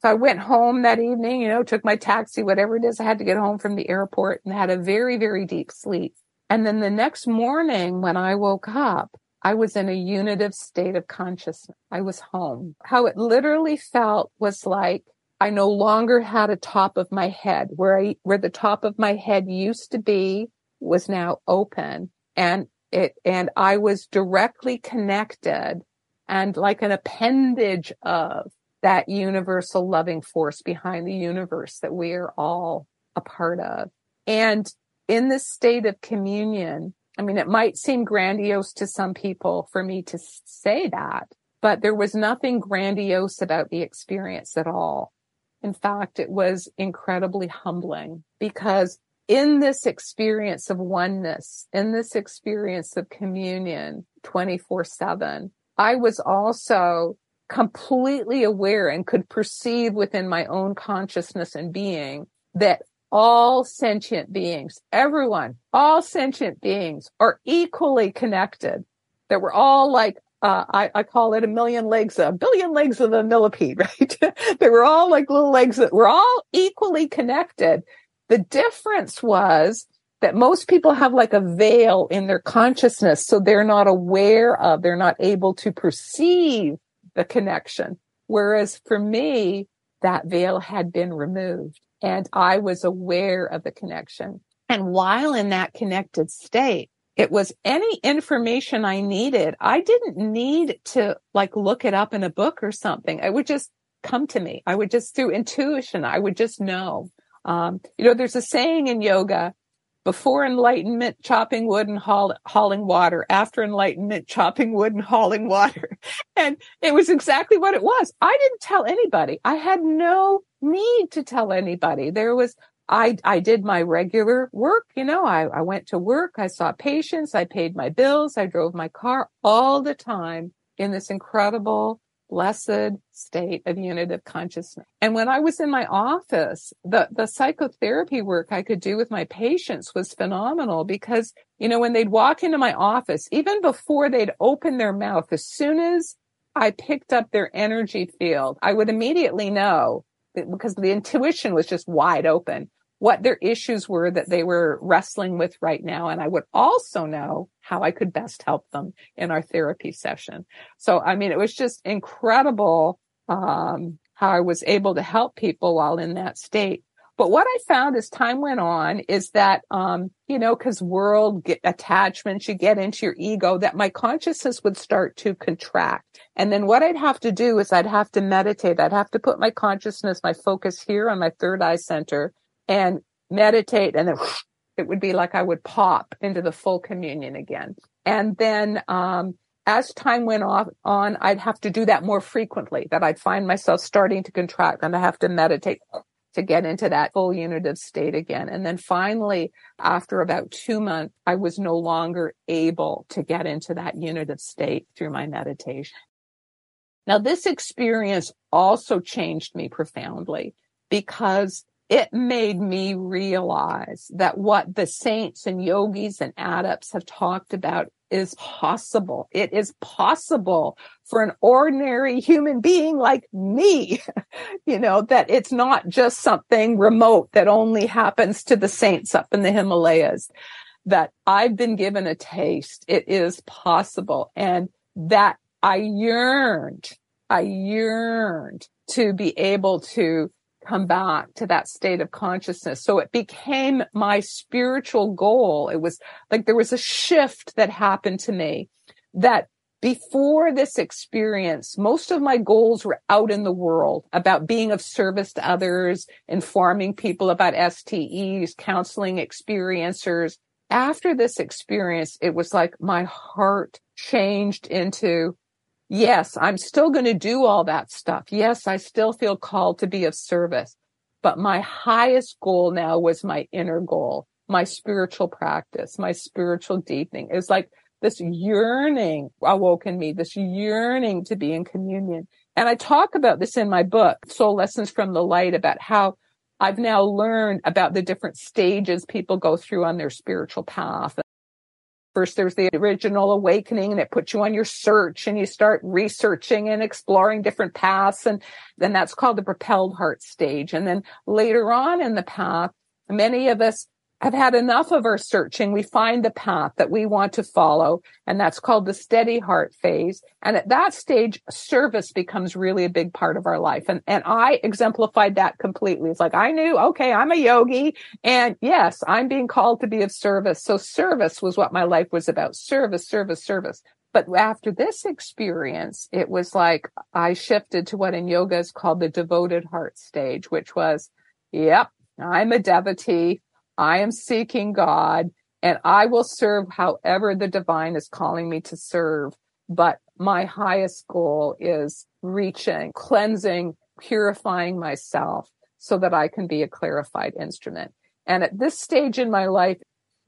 so I went home that evening, you know, took my taxi, whatever it is. I had to get home from the airport and had a very, very deep sleep. And then the next morning when I woke up, I was in a unitive state of consciousness. I was home. How it literally felt was like I no longer had a top of my head. Where I, where the top of my head used to be was now open, and it, and I was directly connected and like an appendage of that universal loving force behind the universe that we are all a part of. And in this state of communion, I mean, it might seem grandiose to some people for me to say that, but there was nothing grandiose about the experience at all. In fact, it was incredibly humbling because in this experience of oneness, in this experience of communion twenty-four seven, I was also completely aware and could perceive within my own consciousness and being that all sentient beings, everyone, all sentient beings are equally connected, that we're all like, uh, I, I call it a million legs, a billion legs of a millipede, right? They were all like little legs that were all equally connected. The difference was that most people have like a veil in their consciousness, so they're not aware of, they're not able to perceive the connection. Whereas for me, that veil had been removed. And I was aware of the connection. And while in that connected state, it was any information I needed. I didn't need to like look it up in a book or something. It would just come to me. I would just, through intuition, I would just know. Um, you know, there's a saying in yoga, before enlightenment, chopping wood and haul, hauling water. After enlightenment, chopping wood and hauling water. And it was exactly what it was. I didn't tell anybody. I had no need to tell anybody. There was, I, I did my regular work. You know, I, I went to work. I saw patients. I paid my bills. I drove my car all the time in this incredible, blessed state of unitive consciousness. And when I was in my office, the, the psychotherapy work I could do with my patients was phenomenal because, you know, when they'd walk into my office, even before they'd open their mouth, as soon as I picked up their energy field, I would immediately know, because the intuition was just wide open, what their issues were that they were wrestling with right now. And I would also know how I could best help them in our therapy session. So, I mean, it was just incredible um, how I was able to help people while in that state. But what I found as time went on is that, um, you know, because world get attachments, you get into your ego, that my consciousness would start to contract. And then what I'd have to do is I'd have to meditate. I'd have to put my consciousness, my focus here on my third eye center and meditate, and then it would be like I would pop into the full communion again. And then um, as time went on, I'd have to do that more frequently, that I'd find myself starting to contract and I have to meditate. to get into that full unitive state again. And then finally, after about two months, I was no longer able to get into that unitive state through my meditation. Now, this experience also changed me profoundly because it made me realize that what the saints and yogis and adepts have talked about is possible. It is possible for an ordinary human being like me, you know, that it's not just something remote that only happens to the saints up in the Himalayas, that I've been given a taste. It is possible. And that I yearned, I yearned to be able to come back to that state of consciousness. So it became my spiritual goal. It was like there was a shift that happened to me that before this experience, most of my goals were out in the world about being of service to others, informing people about S T Es, counseling experiencers. After this experience, it was like my heart changed into, yes, I'm still going to do all that stuff. Yes, I still feel called to be of service. But my highest goal now was my inner goal, my spiritual practice, my spiritual deepening. It's like this yearning awoke in me, this yearning to be in communion. And I talk about this in my book, Soul Lessons from the Light, about how I've now learned about the different stages people go through on their spiritual path. First, there's the original awakening, and it puts you on your search, and you start researching and exploring different paths. And then that's called the propelled heart stage. And then later on in the path, many of us have had enough of our searching. We find the path that we want to follow, and that's called the steady heart phase. And at that stage, service becomes really a big part of our life. And, and I exemplified that completely. It's like, I knew, okay, I'm a yogi, and yes, I'm being called to be of service. So service was what my life was about. Service, service, service. But after this experience, it was like I shifted to what in yoga is called the devoted heart stage, which was, yep, I'm a devotee. I am seeking God, and I will serve however the divine is calling me to serve. But my highest goal is reaching, cleansing, purifying myself so that I can be a clarified instrument. And at this stage in my life,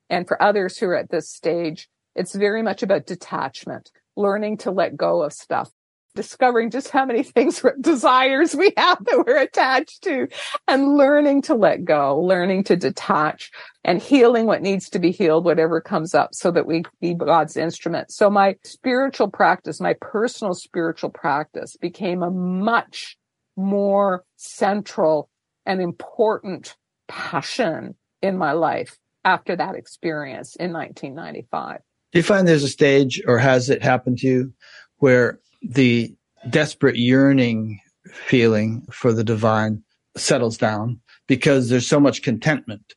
and for others who are at this stage, it's very much about detachment, learning to let go of stuff, discovering just how many things, desires we have that we're attached to, and learning to let go, learning to detach, and healing what needs to be healed, whatever comes up, so that we be God's instrument. So my spiritual practice, my personal spiritual practice, became a much more central and important passion in my life after that experience in nineteen ninety-five. Do you find there's a stage, or has it happened to you, where the desperate yearning feeling for the divine settles down because there's so much contentment?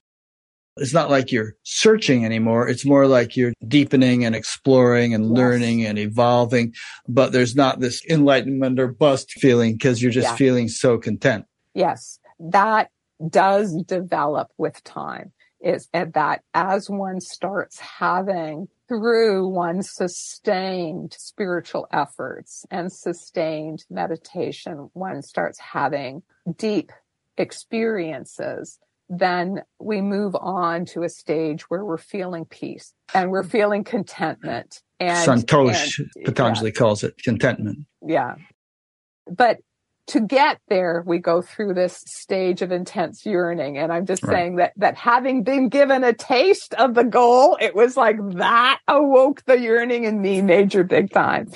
It's not like you're searching anymore. It's more like you're deepening and exploring and yes. learning and evolving, but there's not this enlightenment or bust feeling because you're just yeah. feeling so content. Yes, that does develop with time. Is that as one starts having through one's sustained spiritual efforts and sustained meditation, one starts having deep experiences, then we move on to a stage where we're feeling peace and we're feeling contentment. And, Santosh, and, Patanjali yeah. calls it contentment. Yeah. But to get there, we go through this stage of intense yearning. And I'm just right. saying that that having been given a taste of the goal, it was like that awoke the yearning in me major big time.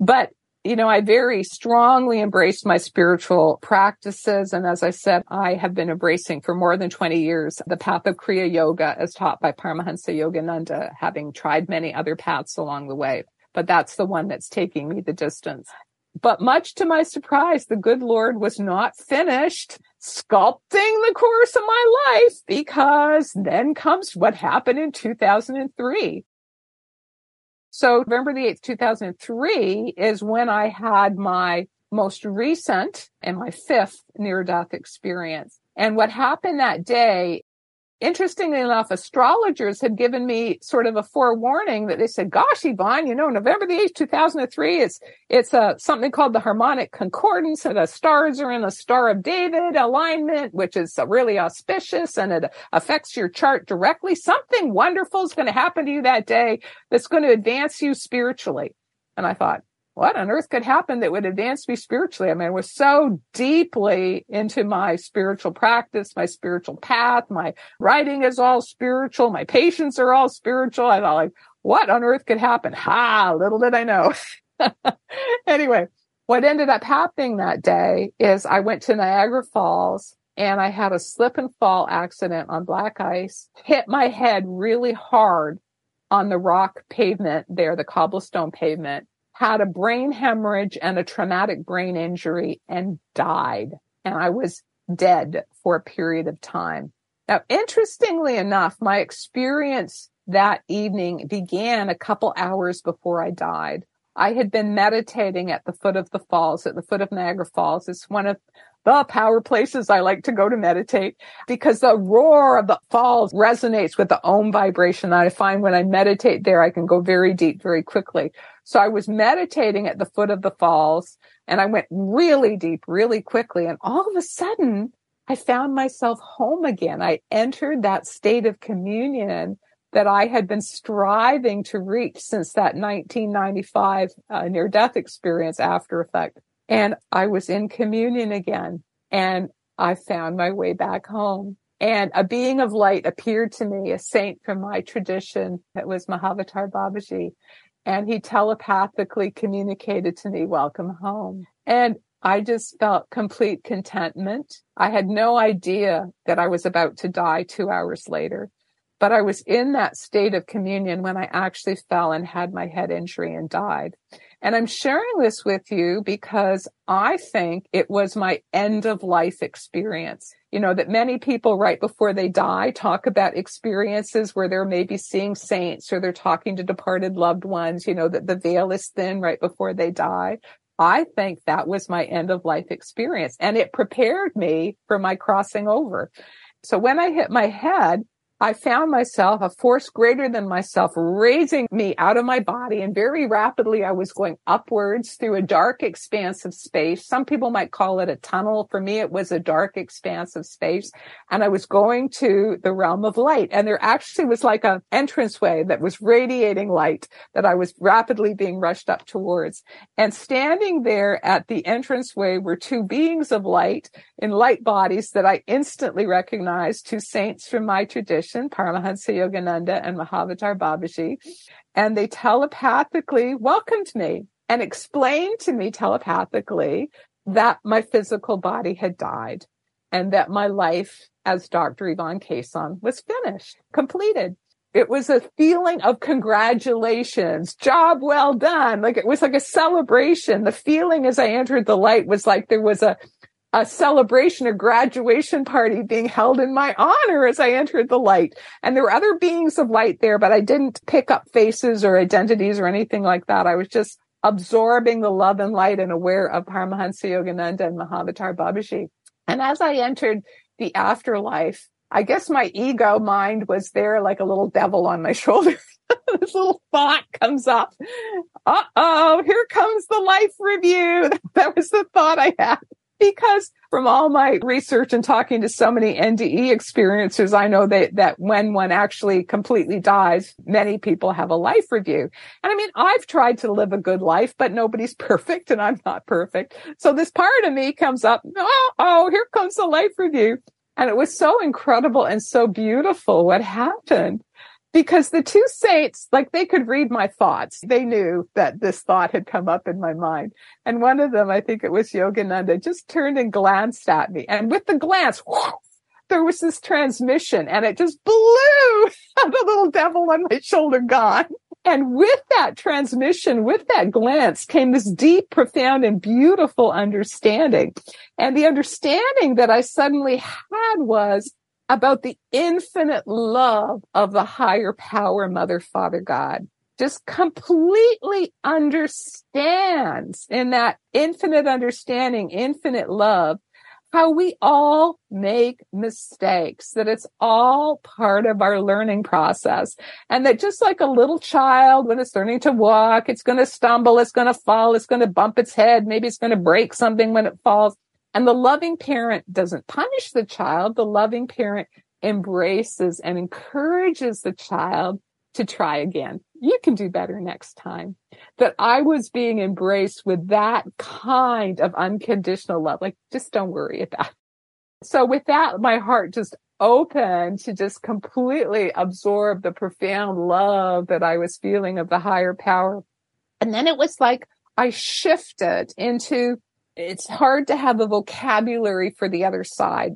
But, you know, I very strongly embraced my spiritual practices. And as I said, I have been embracing for more than twenty years the path of Kriya Yoga as taught by Paramahansa Yogananda, having tried many other paths along the way. But that's the one that's taking me the distance. But much to my surprise, the good Lord was not finished sculpting the course of my life, because then comes what happened in two thousand three. So November the eighth, two thousand three is when I had my most recent and my fifth near-death experience. And what happened that day interestingly enough, astrologers had given me sort of a forewarning that they said, gosh, Yvonne, you know, November the eighth, two thousand three, it's it's a, something called the harmonic concordance, and the stars are in a Star of David alignment, which is really auspicious, and it affects your chart directly. Something wonderful is going to happen to you that day that's going to advance you spiritually. And I thought, what on earth could happen that would advance me spiritually? I mean, I was so deeply into my spiritual practice, my spiritual path. My writing is all spiritual. My patients are all spiritual. I thought, like, what on earth could happen? Ha, little did I know. Anyway, what ended up happening that day is I went to Niagara Falls and I had a slip and fall accident on black ice, hit my head really hard on the rock pavement there, the cobblestone pavement. Had a brain hemorrhage and a traumatic brain injury and died. And I was dead for a period of time. Now, interestingly enough, my experience that evening began a couple hours before I died. I had been meditating at the foot of the falls, at the foot of Niagara Falls. It's one of the power places I like to go to meditate because the roar of the falls resonates with the Om vibration that I find when I meditate there. I can go very deep, very quickly. So I was meditating at the foot of the falls and I went really deep, really quickly. And all of a sudden I found myself home again. I entered that state of communion that I had been striving to reach since that nineteen ninety-five uh, near-death experience after effect. And I was in communion again, and I found my way back home. And a being of light appeared to me, a saint from my tradition. It was Mahavatar Babaji. And he telepathically communicated to me, welcome home. And I just felt complete contentment. I had no idea that I was about to die two hours later. But I was in that state of communion when I actually fell and had my head injury and died. And I'm sharing this with you because I think it was my end of life experience. You know, that many people right before they die talk about experiences where they're maybe seeing saints or they're talking to departed loved ones, you know, that the veil is thin right before they die. I think that was my end of life experience, and it prepared me for my crossing over. So when I hit my head, I found myself, a force greater than myself, raising me out of my body. And very rapidly, I was going upwards through a dark expanse of space. Some people might call it a tunnel. For me, it was a dark expanse of space. And I was going to the realm of light. And there actually was like an entranceway that was radiating light that I was rapidly being rushed up towards. And standing there at the entranceway were two beings of light in light bodies that I instantly recognized, two saints from my tradition. Paramahansa Yogananda and Mahavatar Babaji, and they telepathically welcomed me and explained to me telepathically that my physical body had died and that my life as Doctor Yvonne Kason was finished, completed. It was a feeling of congratulations, job well done. Like it was like a celebration. The feeling as I entered the light was like there was a A celebration, a graduation party being held in my honor as I entered the light. And there were other beings of light there, but I didn't pick up faces or identities or anything like that. I was just absorbing the love and light and aware of Paramahansa Yogananda and Mahavatar Babaji. And as I entered the afterlife, I guess my ego mind was there like a little devil on my shoulder. This little thought comes up. Uh-oh, here comes the life review. That was the thought I had. Because from all my research and talking to so many N D E experiencers, I know that, that when one actually completely dies, many people have a life review. And I mean, I've tried to live a good life, but nobody's perfect and I'm not perfect. So this part of me comes up, oh, oh, here comes the life review. And it was so incredible and so beautiful what happened. Because the two saints, like they could read my thoughts. They knew that this thought had come up in my mind. And one of them, I think it was Yogananda, just turned and glanced at me. And with the glance, whoosh, there was this transmission and it just blew the little devil on my shoulder gone. And with that transmission, with that glance came this deep, profound, and beautiful understanding. And the understanding that I suddenly had was about the infinite love of the higher power, Mother, Father, God, just completely understands in that infinite understanding, infinite love, how we all make mistakes, that it's all part of our learning process. And that just like a little child, when it's learning to walk, it's going to stumble, it's going to fall, it's going to bump its head, maybe it's going to break something when it falls. And the loving parent doesn't punish the child. The loving parent embraces and encourages the child to try again. You can do better next time. That I was being embraced with that kind of unconditional love. Like, just don't worry about it. So with that, my heart just opened to just completely absorb the profound love that I was feeling of the higher power. And then it was like I shifted into, it's hard to have a vocabulary for the other side.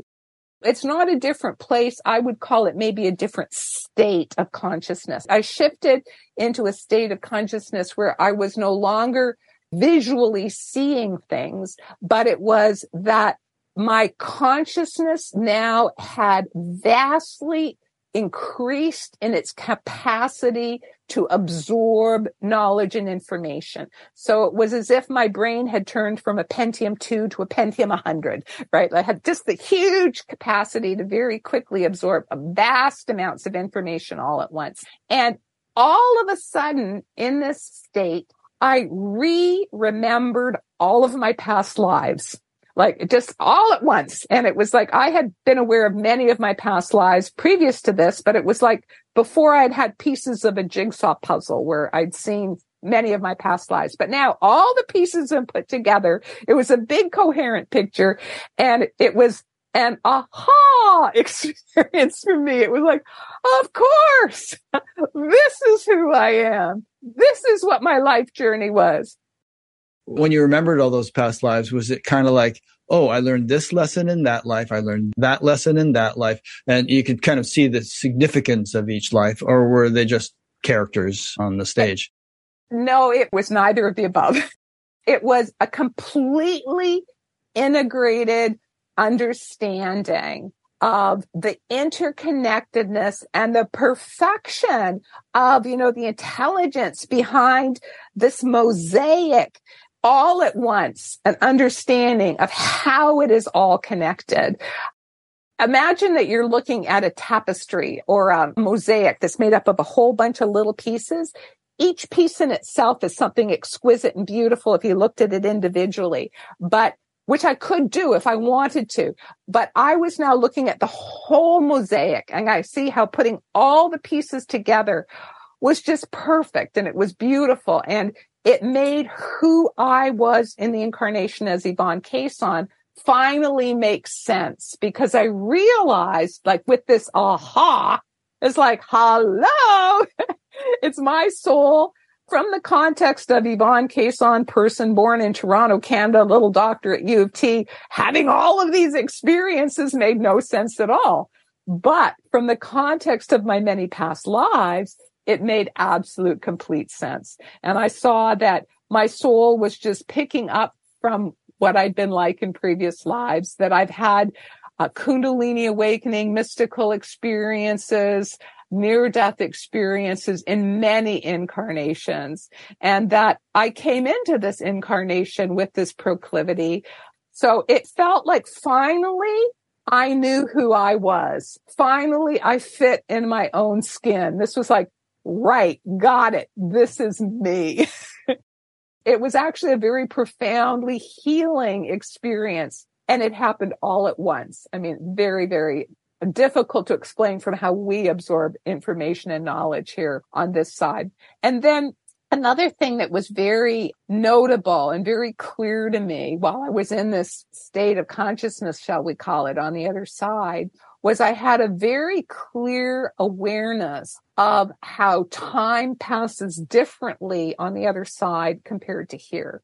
It's not a different place. I would call it maybe a different state of consciousness. I shifted into a state of consciousness where I was no longer visually seeing things, but it was that my consciousness now had vastly increased in its capacity to absorb knowledge and information. So it was as if my brain had turned from a Pentium two to a Pentium one hundred, right? I had just the huge capacity to very quickly absorb vast amounts of information all at once. And all of a sudden, in this state, I re-remembered all of my past lives. Like just all at once. And it was like I had been aware of many of my past lives previous to this, but it was like before I'd had pieces of a jigsaw puzzle where I'd seen many of my past lives. But now all the pieces are put together. It was a big coherent picture. And it was an aha experience for me. It was like, of course, this is who I am. This is what my life journey was. When you remembered all those past lives, was it kind of like, oh, I learned this lesson in that life. I learned that lesson in that life. And you could kind of see the significance of each life, or were they just characters on the stage? No, it was neither of the above. It was a completely integrated understanding of the interconnectedness and the perfection of, you know, the intelligence behind this mosaic, all at once, an understanding of how it is all connected. Imagine that you're looking at a tapestry or a mosaic that's made up of a whole bunch of little pieces. Each piece in itself is something exquisite and beautiful if you looked at it individually, but which I could do if I wanted to. But I was now looking at the whole mosaic, and I see how putting all the pieces together was just perfect, and it was beautiful. And it made who I was in the incarnation as Yvonne Kason finally make sense, because I realized, like with this aha, it's like, hello, it's my soul. From the context of Yvonne Kason, person born in Toronto, Canada, little doctor at U of T, having all of these experiences made no sense at all. But from the context of my many past lives, it made absolute complete sense. And I saw that my soul was just picking up from what I'd been like in previous lives, that I've had a Kundalini awakening, mystical experiences, near-death experiences in many incarnations, and that I came into this incarnation with this proclivity. So it felt like finally I knew who I was. Finally, I fit in my own skin. This was like, right, got it. This is me. It was actually a very profoundly healing experience, and it happened all at once. I mean, very, very difficult to explain from how we absorb information and knowledge here on this side. And then another thing that was very notable and very clear to me while I was in this state of consciousness, shall we call it, on the other side, was I had a very clear awareness of how time passes differently on the other side compared to here.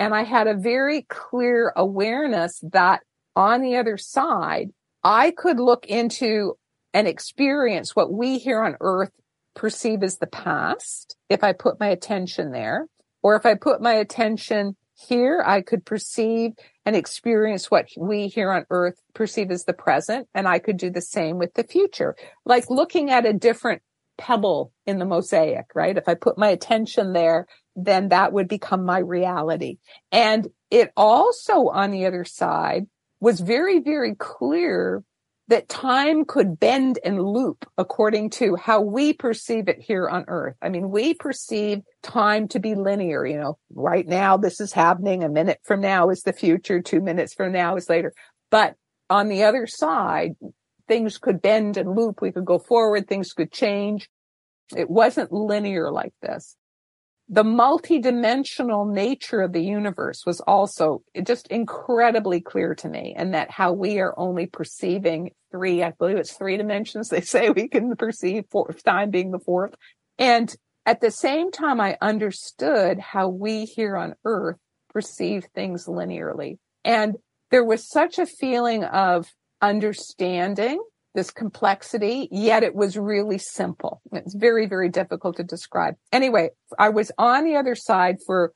And I had a very clear awareness that on the other side, I could look into and experience what we here on earth perceive as the past, if I put my attention there, or if I put my attention here, I could perceive and experience what we here on earth perceive as the present. And I could do the same with the future, like looking at a different pebble in the mosaic, right? If I put my attention there, then that would become my reality. And it also on the other side was very, very clear that time could bend and loop according to how we perceive it here on Earth. I mean, we perceive time to be linear. You know, right now this is happening. A minute from now is the future. Two minutes from now is later. But on the other side, things could bend and loop. We could go forward. Things could change. It wasn't linear like this. The multidimensional nature of the universe was also just incredibly clear to me, and that how we are only perceiving three, I believe it's three dimensions. They say we can perceive four, time being the fourth. And at the same time, I understood how we here on Earth perceive things linearly. And there was such a feeling of understanding this complexity, yet it was really simple. It's very, very difficult to describe. Anyway, I was on the other side for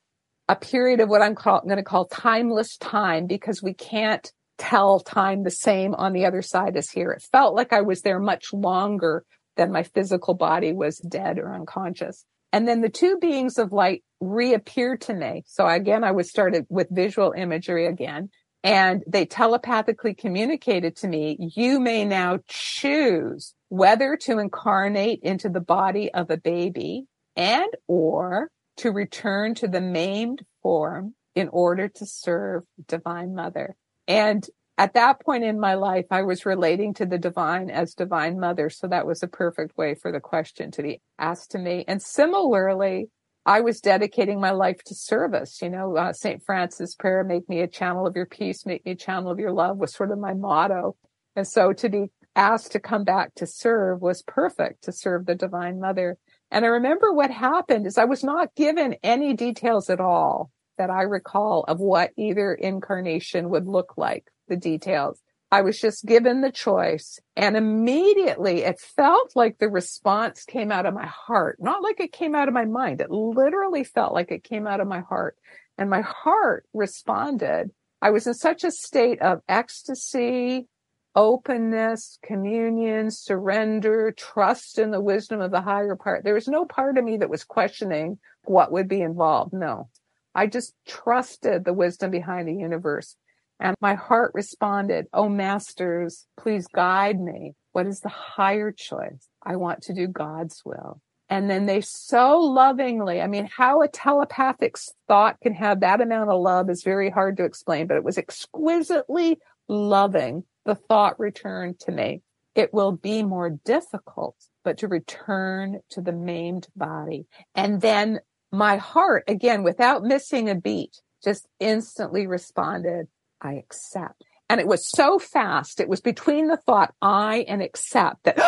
a period of what I'm, call, I'm going to call timeless time, because we can't tell time the same on the other side as here. It felt like I was there much longer than my physical body was dead or unconscious. And then the two beings of light reappeared to me. So again, I was started with visual imagery again. And they telepathically communicated to me, you may now choose whether to incarnate into the body of a baby and or to return to the maimed form in order to serve Divine Mother. And at that point in my life, I was relating to the divine as Divine Mother. So that was a perfect way for the question to be asked to me. And similarly, I was dedicating my life to service. You know, uh, Saint Francis' prayer, make me a channel of your peace, make me a channel of your love, was sort of my motto. And so to be asked to come back to serve was perfect, to serve the Divine Mother. And I remember what happened is I was not given any details at all that I recall of what either incarnation would look like, the details. I was just given the choice, and immediately it felt like the response came out of my heart, not like it came out of my mind. It literally felt like it came out of my heart, and my heart responded. I was in such a state of ecstasy, openness, communion, surrender, trust in the wisdom of the higher part. There was no part of me that was questioning what would be involved. No, I just trusted the wisdom behind the universe. And my heart responded, oh, masters, please guide me. What is the higher choice? I want to do God's will. And then they so lovingly, I mean, how a telepathic thought can have that amount of love is very hard to explain, but it was exquisitely loving. The thought returned to me. It will be more difficult, but to return to the maimed body. And then my heart, again, without missing a beat, just instantly responded, I accept. And it was so fast. It was between the thought I and accept that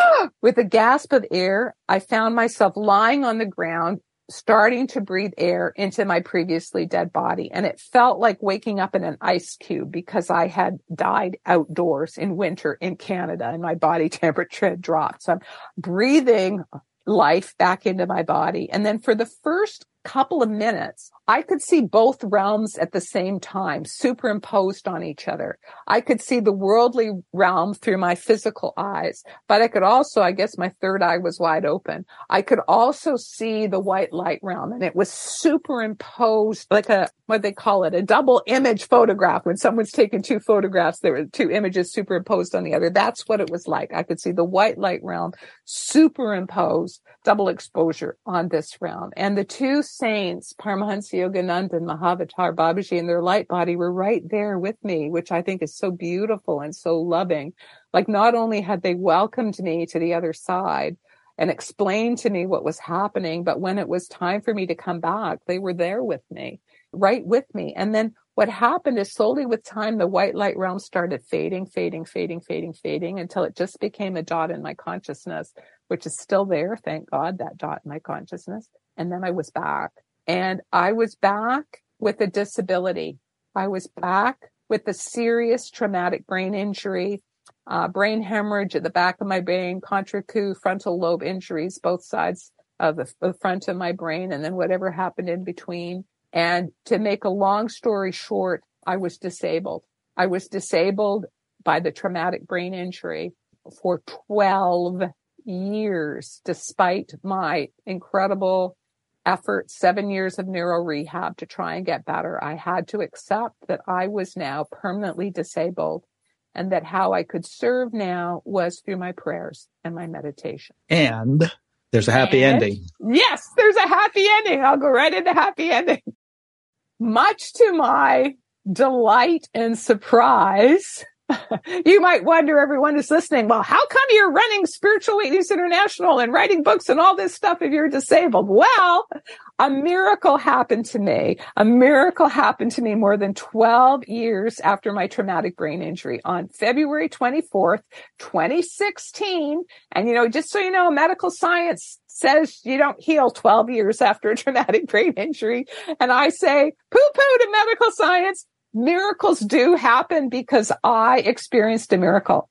with a gasp of air, I found myself lying on the ground, starting to breathe air into my previously dead body. And it felt like waking up in an ice cube, because I had died outdoors in winter in Canada and my body temperature had dropped. So I'm breathing life back into my body. And then for the first couple of minutes, I could see both realms at the same time, superimposed on each other. I could see the worldly realm through my physical eyes, but I could also, I guess my third eye was wide open. I could also see the white light realm, and it was superimposed like a, what they call it, a double image photograph. When someone's taking two photographs, there were two images superimposed on the other. That's what it was like. I could see the white light realm superimposed, double exposure on this realm. And the two saints, Paramahansa Yogananda and Mahavatar Babaji, and their light body were right there with me, which I think is so beautiful and so loving. Like, not only had they welcomed me to the other side and explained to me what was happening, but when it was time for me to come back, they were there with me, right with me. And then what happened is slowly with time, the white light realm started fading, fading, fading, fading, fading, until it just became a dot in my consciousness, which is still there. Thank God, that dot in my consciousness. And then I was back. And I was back with a disability. I was back with a serious traumatic brain injury, uh, brain hemorrhage at the back of my brain, contra-coup, frontal lobe injuries, both sides of the, the front of my brain, and then whatever happened in between. And to make a long story short, I was disabled. I was disabled by the traumatic brain injury for twelve years, despite my incredible effort, seven years of neuro rehab to try and get better. I had to accept that I was now permanently disabled and that how I could serve now was through my prayers and my meditation. And there's a happy and, ending. Yes, there's a happy ending. I'll go right into happy ending. Much to my delight and surprise, you might wonder, everyone who's listening, well, how come you're running Spiritual Awakenings International and writing books and all this stuff if you're disabled? Well, a miracle happened to me. A miracle happened to me more than twelve years after my traumatic brain injury on February twenty-fourth, twenty sixteen. And, you know, just so you know, medical science says you don't heal twelve years after a traumatic brain injury. And I say, poo-poo to medical science. Miracles do happen because I experienced a miracle.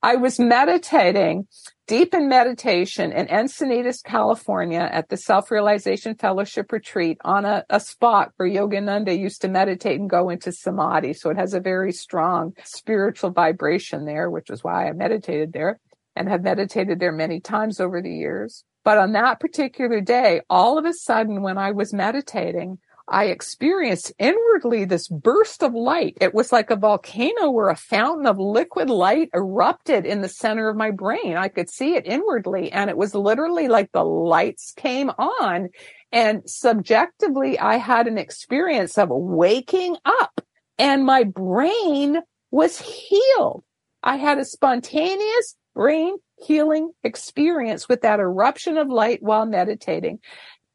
I was meditating, deep in meditation in Encinitas, California at the Self-Realization Fellowship Retreat on a, a spot where Yogananda used to meditate and go into samadhi. So it has a very strong spiritual vibration there, which is why I meditated there and have meditated there many times over the years. But on that particular day, all of a sudden when I was meditating, I experienced inwardly this burst of light. It was like a volcano where a fountain of liquid light erupted in the center of my brain. I could see it inwardly, and it was literally like the lights came on. And subjectively, I had an experience of waking up, and my brain was healed. I had a spontaneous brain healing experience with that eruption of light while meditating.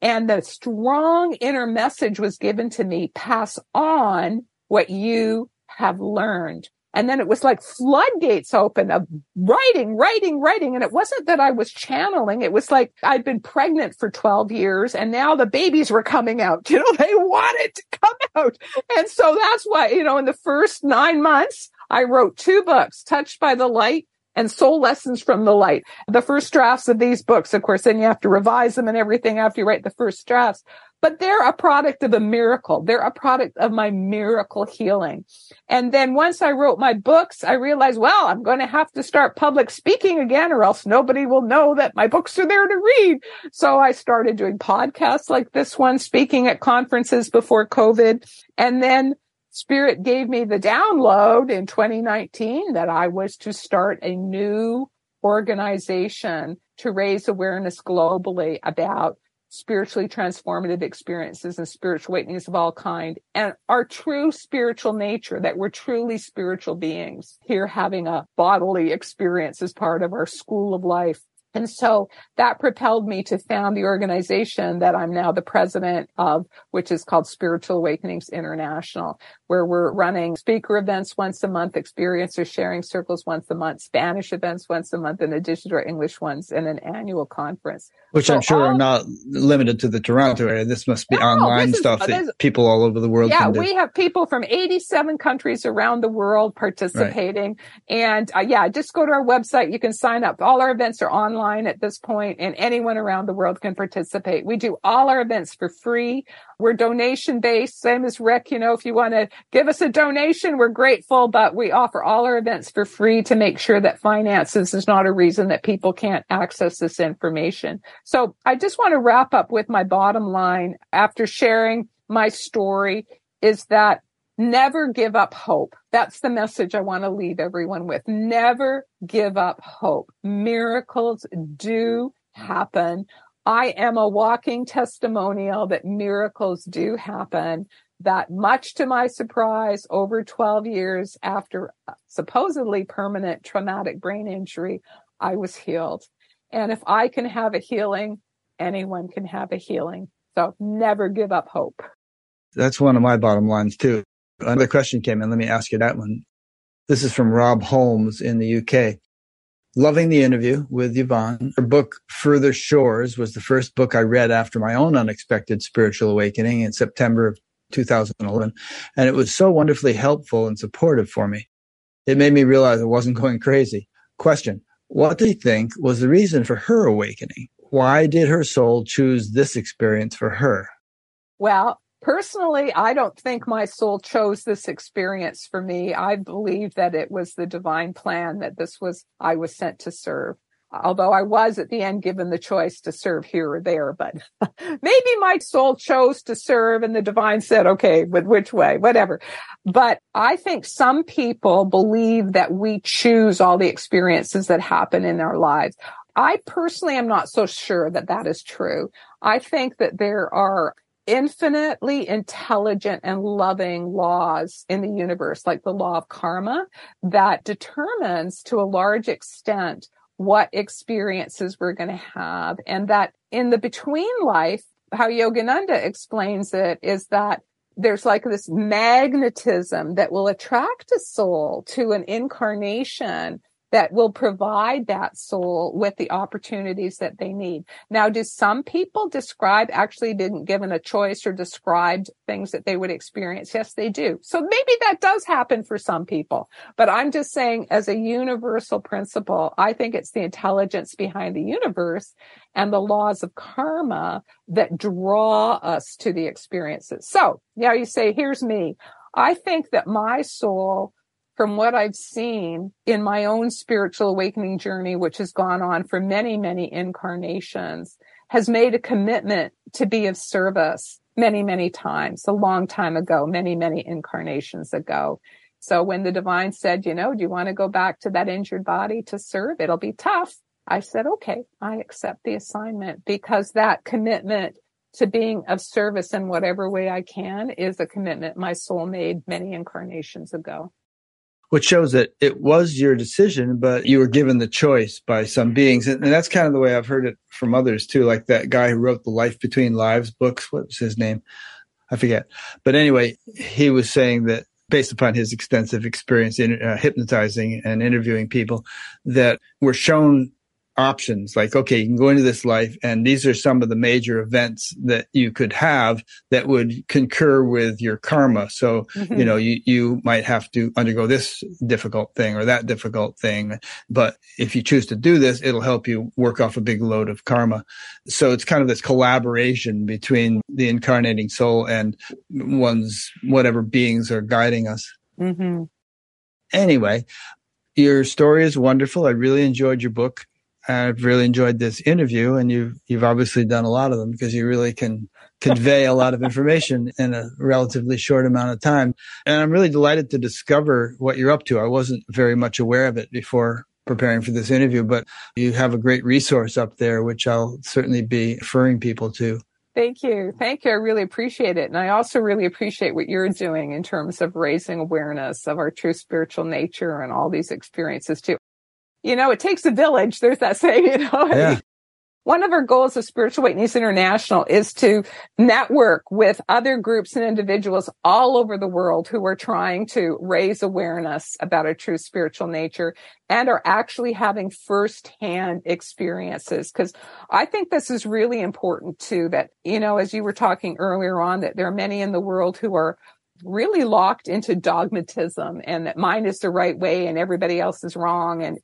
And the strong inner message was given to me, pass on what you have learned. And then it was like floodgates open of writing, writing, writing. And it wasn't that I was channeling. It was like I'd been pregnant for twelve years and now the babies were coming out. You know, they wanted to come out. And so that's why, you know, in the first nine months, I wrote two books, Touched by the Light and Soul Lessons from the Light. The first drafts of these books, of course, then you have to revise them and everything after you write the first drafts. But they're a product of a miracle. They're a product of my miracle healing. And then once I wrote my books, I realized, well, I'm going to have to start public speaking again or else nobody will know that my books are there to read. So I started doing podcasts like this one, speaking at conferences before COVID. And then Spirit gave me the download in twenty nineteen that I was to start a new organization to raise awareness globally about spiritually transformative experiences and spiritual awakenings of all kind and our true spiritual nature, that we're truly spiritual beings here having a bodily experience as part of our school of life. And so that propelled me to found the organization that I'm now the president of, which is called Spiritual Awakenings International, where we're running speaker events once a month, experiencer sharing circles once a month, Spanish events once a month, in addition to our English ones, and an annual conference. Which so I'm sure all, are not limited to the Toronto area. This must be no, online is, stuff that people all over the world yeah, can do. Yeah, we have people from eighty-seven countries around the world participating. Right. And uh, yeah, just go to our website. You can sign up. All our events are online at this point, and anyone around the world can participate. We do all our events for free. We're donation based, same as Rick. You know, if you want to give us a donation, we're grateful, but we offer all our events for free to make sure that finances is not a reason that people can't access this information. So I just want to wrap up with my bottom line after sharing my story is that never give up hope. That's the message I want to leave everyone with. Never give up hope. Miracles do happen. I am a walking testimonial that miracles do happen. That much to my surprise, over twelve years after supposedly permanent traumatic brain injury, I was healed. And if I can have a healing, anyone can have a healing. So never give up hope. That's one of my bottom lines too. Another question came in. Let me ask you that one. This is from Rob Holmes in the U K. Loving the interview with Yvonne. Her book, Further Shores, was the first book I read after my own unexpected spiritual awakening in September of two thousand eleven. And it was so wonderfully helpful and supportive for me. It made me realize I wasn't going crazy. Question, what do you think was the reason for her awakening? Why did her soul choose this experience for her? Well, personally, I don't think my soul chose this experience for me. I believe that it was the divine plan, that this was, I was sent to serve. although I was at the end given the choice to serve here or there. But maybe my soul chose to serve and the divine said, okay, with which way, whatever. But I think some people believe that we choose all the experiences that happen in our lives. I personally am not so sure that that is true. I think that there are infinitely intelligent and loving laws in the universe, like the law of karma, that determines to a large extent what experiences we're going to have. And that in the between life, how Yogananda explains it is that there's like this magnetism that will attract a soul to an incarnation that will provide that soul with the opportunities that they need. Now, do some people describe actually being given a choice or described things that they would experience? Yes, they do. So maybe that does happen for some people. But I'm just saying, as a universal principle, I think it's the intelligence behind the universe and the laws of karma that draw us to the experiences. So now you say, here's me. I think that my soul, from what I've seen in my own spiritual awakening journey, which has gone on for many, many incarnations, has made a commitment to be of service many, many times, a long time ago, many, many incarnations ago. So when the divine said, you know, do you want to go back to that injured body to serve? It'll be tough. I said, okay, I accept the assignment, because that commitment to being of service in whatever way I can is a commitment my soul made many incarnations ago. Which shows that it was your decision, but you were given the choice by some beings. And that's kind of the way I've heard it from others too, like that guy who wrote the Life Between Lives books. What was his name? I forget. But anyway, he was saying that based upon his extensive experience in uh, hypnotizing and interviewing people, that were shown options like, okay, you can go into this life and these are some of the major events that you could have that would concur with your karma. So, mm-hmm. you know, you, you might have to undergo this difficult thing or that difficult thing. But if you choose to do this, it'll help you work off a big load of karma. So it's kind of this collaboration between the incarnating soul and one's whatever beings are guiding us. Mm-hmm. Anyway, your story is wonderful. I really enjoyed your book. I've really enjoyed this interview, and you've, you've obviously done a lot of them because you really can convey a lot of information in a relatively short amount of time. And I'm really delighted to discover what you're up to. I wasn't very much aware of it before preparing for this interview, but you have a great resource up there, which I'll certainly be referring people to. Thank you. Thank you. I really appreciate it. And I also really appreciate what you're doing in terms of raising awareness of our true spiritual nature and all these experiences too. You know, it takes a village. There's that saying, you know. Yeah. One of our goals of Spiritual Awakenings International is to network with other groups and individuals all over the world who are trying to raise awareness about our true spiritual nature and are actually having firsthand experiences. Because I think this is really important too, that, you know, as you were talking earlier on, that there are many in the world who are really locked into dogmatism and that mine is the right way and everybody else is wrong. And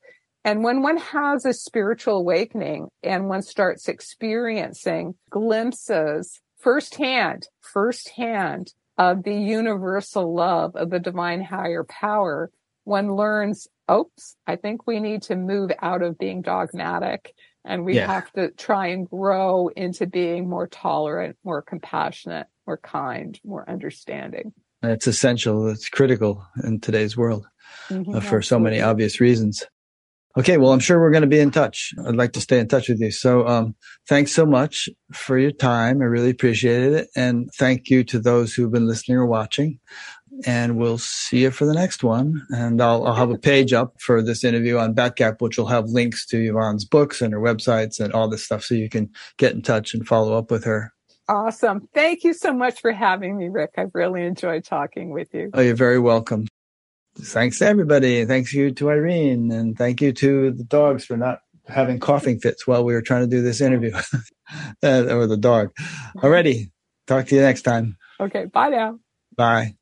And when one has a spiritual awakening and one starts experiencing glimpses firsthand, firsthand of the universal love of the divine higher power, one learns, oops, I think we need to move out of being dogmatic and we yeah. have to try and grow into being more tolerant, more compassionate, more kind, more understanding. That's essential. That's critical in today's world mm-hmm. uh, for so many obvious reasons. Okay, well, I'm sure we're going to be in touch. I'd like to stay in touch with you. So um, thanks so much for your time. I really appreciated it. And thank you to those who've been listening or watching. And we'll see you for the next one. And I'll, I'll have a page up for this interview on Batgap, which will have links to Yvonne's books and her websites and all this stuff so you can get in touch and follow up with her. Awesome. Thank you so much for having me, Rick. I've really enjoyed talking with you. Oh, you're very welcome. Thanks to everybody. Thanks you to Irene, and thank you to the dogs for not having coughing fits while we were trying to do this interview, uh, or the dog. Alrighty, talk to you next time. Okay, bye now. Bye.